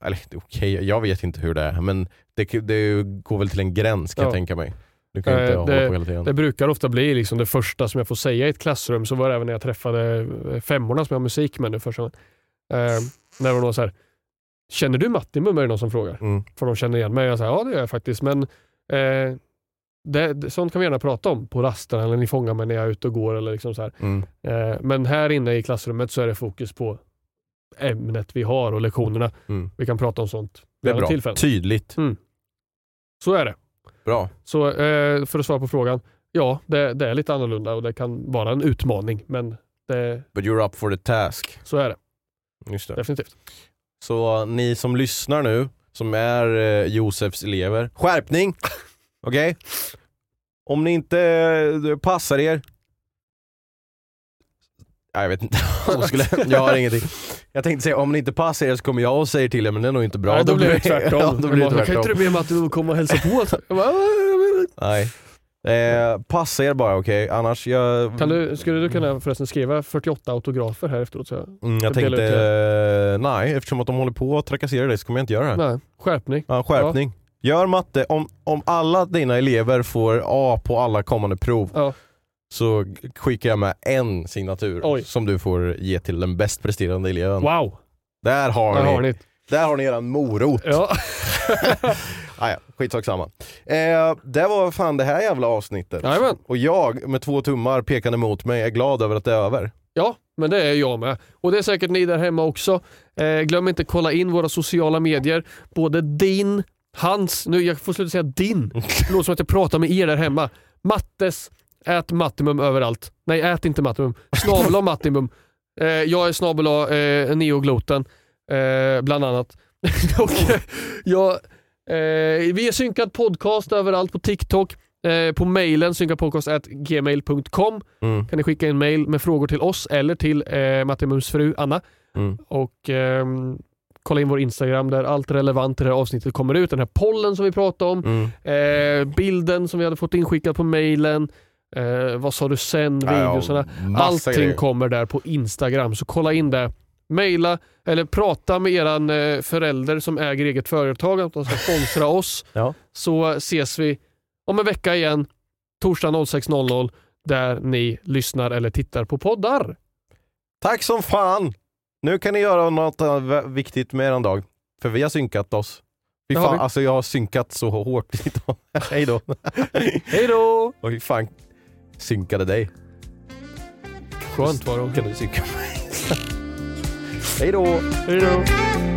eller okej, okay, jag vet inte hur det är, men det, det går väl till en gräns kan ja. jag tänka mig. Du kan eh, inte hålla det, på hela tiden. Det brukar ofta bli liksom det första som jag får säga i ett klassrum. Så var det även när jag träffade femmorna som jag har musik med nu första gången. Eh, när de så här, känner du Matti med mig? Någon som frågar. Mm. För de känner igen mig. Jag säger, ja det gör jag faktiskt, men Eh, det, sånt kan vi gärna prata om på rasten eller ni fångar mig när jag är ute och går eller liksom så här. Mm. Eh, men här inne i klassrummet så är det fokus på ämnet vi har och lektionerna. Mm. Vi kan prata om sånt. Det är bra, tillfällen. Tydligt. Mm. Så är det. Bra. Så eh, för att svara på frågan, ja det, det är lite annorlunda och det kan vara en utmaning, men det... But you're up for the task. Så är det. Just det. Definitivt. Så ni som lyssnar nu som är eh, Josefs elever. Skärpning! Okej? Okay. Om ni inte eh, passar er... Nej, jag vet inte. skulle... jag har ingenting. Jag tänkte säga, om ni inte passar er så kommer jag och säger till er, men det är nog inte bra. Nej, då blir det tvärtom. Ja, då blir det tvärtom. Kan inte du be mig att du kommer och hälsa på? Bara... Nej. Eh, passa er bara, okej? Okay? Annars jag... Kan du, skulle du kunna förresten skriva fyrtioåtta autografer här efteråt? Så jag, mm, jag tänkte, eh, nej, eftersom att de håller på att trakassera dig så kommer jag inte göra det här. Nej, skärpning. Ja, skärpning. Ja. Gör matte, om, om alla dina elever får A på alla kommande prov ja. så skickar jag med en signatur. Oj. Som du får ge till den bäst presterande eleven. Wow! Där har Där ni. Har ni. Där har ni eran morot. Ja. Naja, skitsamma. Eh, det var fan det här jävla avsnittet. Amen. Och jag med två tummar pekande mot mig är glad över att det är över. Ja, men det är jag med. Och det är säkert ni där hemma också. Eh, glöm inte kolla in våra sociala medier. Både din, hans, nu jag får sluta säga din. Låt som att jag pratar med er där hemma. Mattes, ät mattimum överallt. Nej, ät inte mattimum. Snabel av mattimum. Eh, jag är snabel av eh, neogloten. Eh, bland annat och, jag, eh, vi är synkat podcast överallt på TikTok, eh, på mailen synkatpodcast at gmail dot com. Mm. Kan ni skicka en mail med frågor till oss eller till eh, Mattimums fru Anna. Mm. Och eh, kolla in vår Instagram där allt relevant i det här avsnittet kommer ut, den här pollen som vi pratade om. Mm. eh, bilden som vi hade fått inskickad på mailen. eh, vad sa du sen, videorna, allting grejer. Kommer där på Instagram, så kolla in det. Maila eller prata med eran eh, förälder som äger eget företag att de ska sponsra oss. Ja. Så ses vi om en vecka igen, torsdag sex där ni lyssnar eller tittar på poddar. Tack som fan! Nu kan ni göra något viktigt med eran dag, för vi har synkat oss. Fy fan, alltså jag har synkat så hårt idag. Hej då! Hej då! Och fan, synkade dig. Skönt var det. Kan du synka mig? Hej då! Hej då!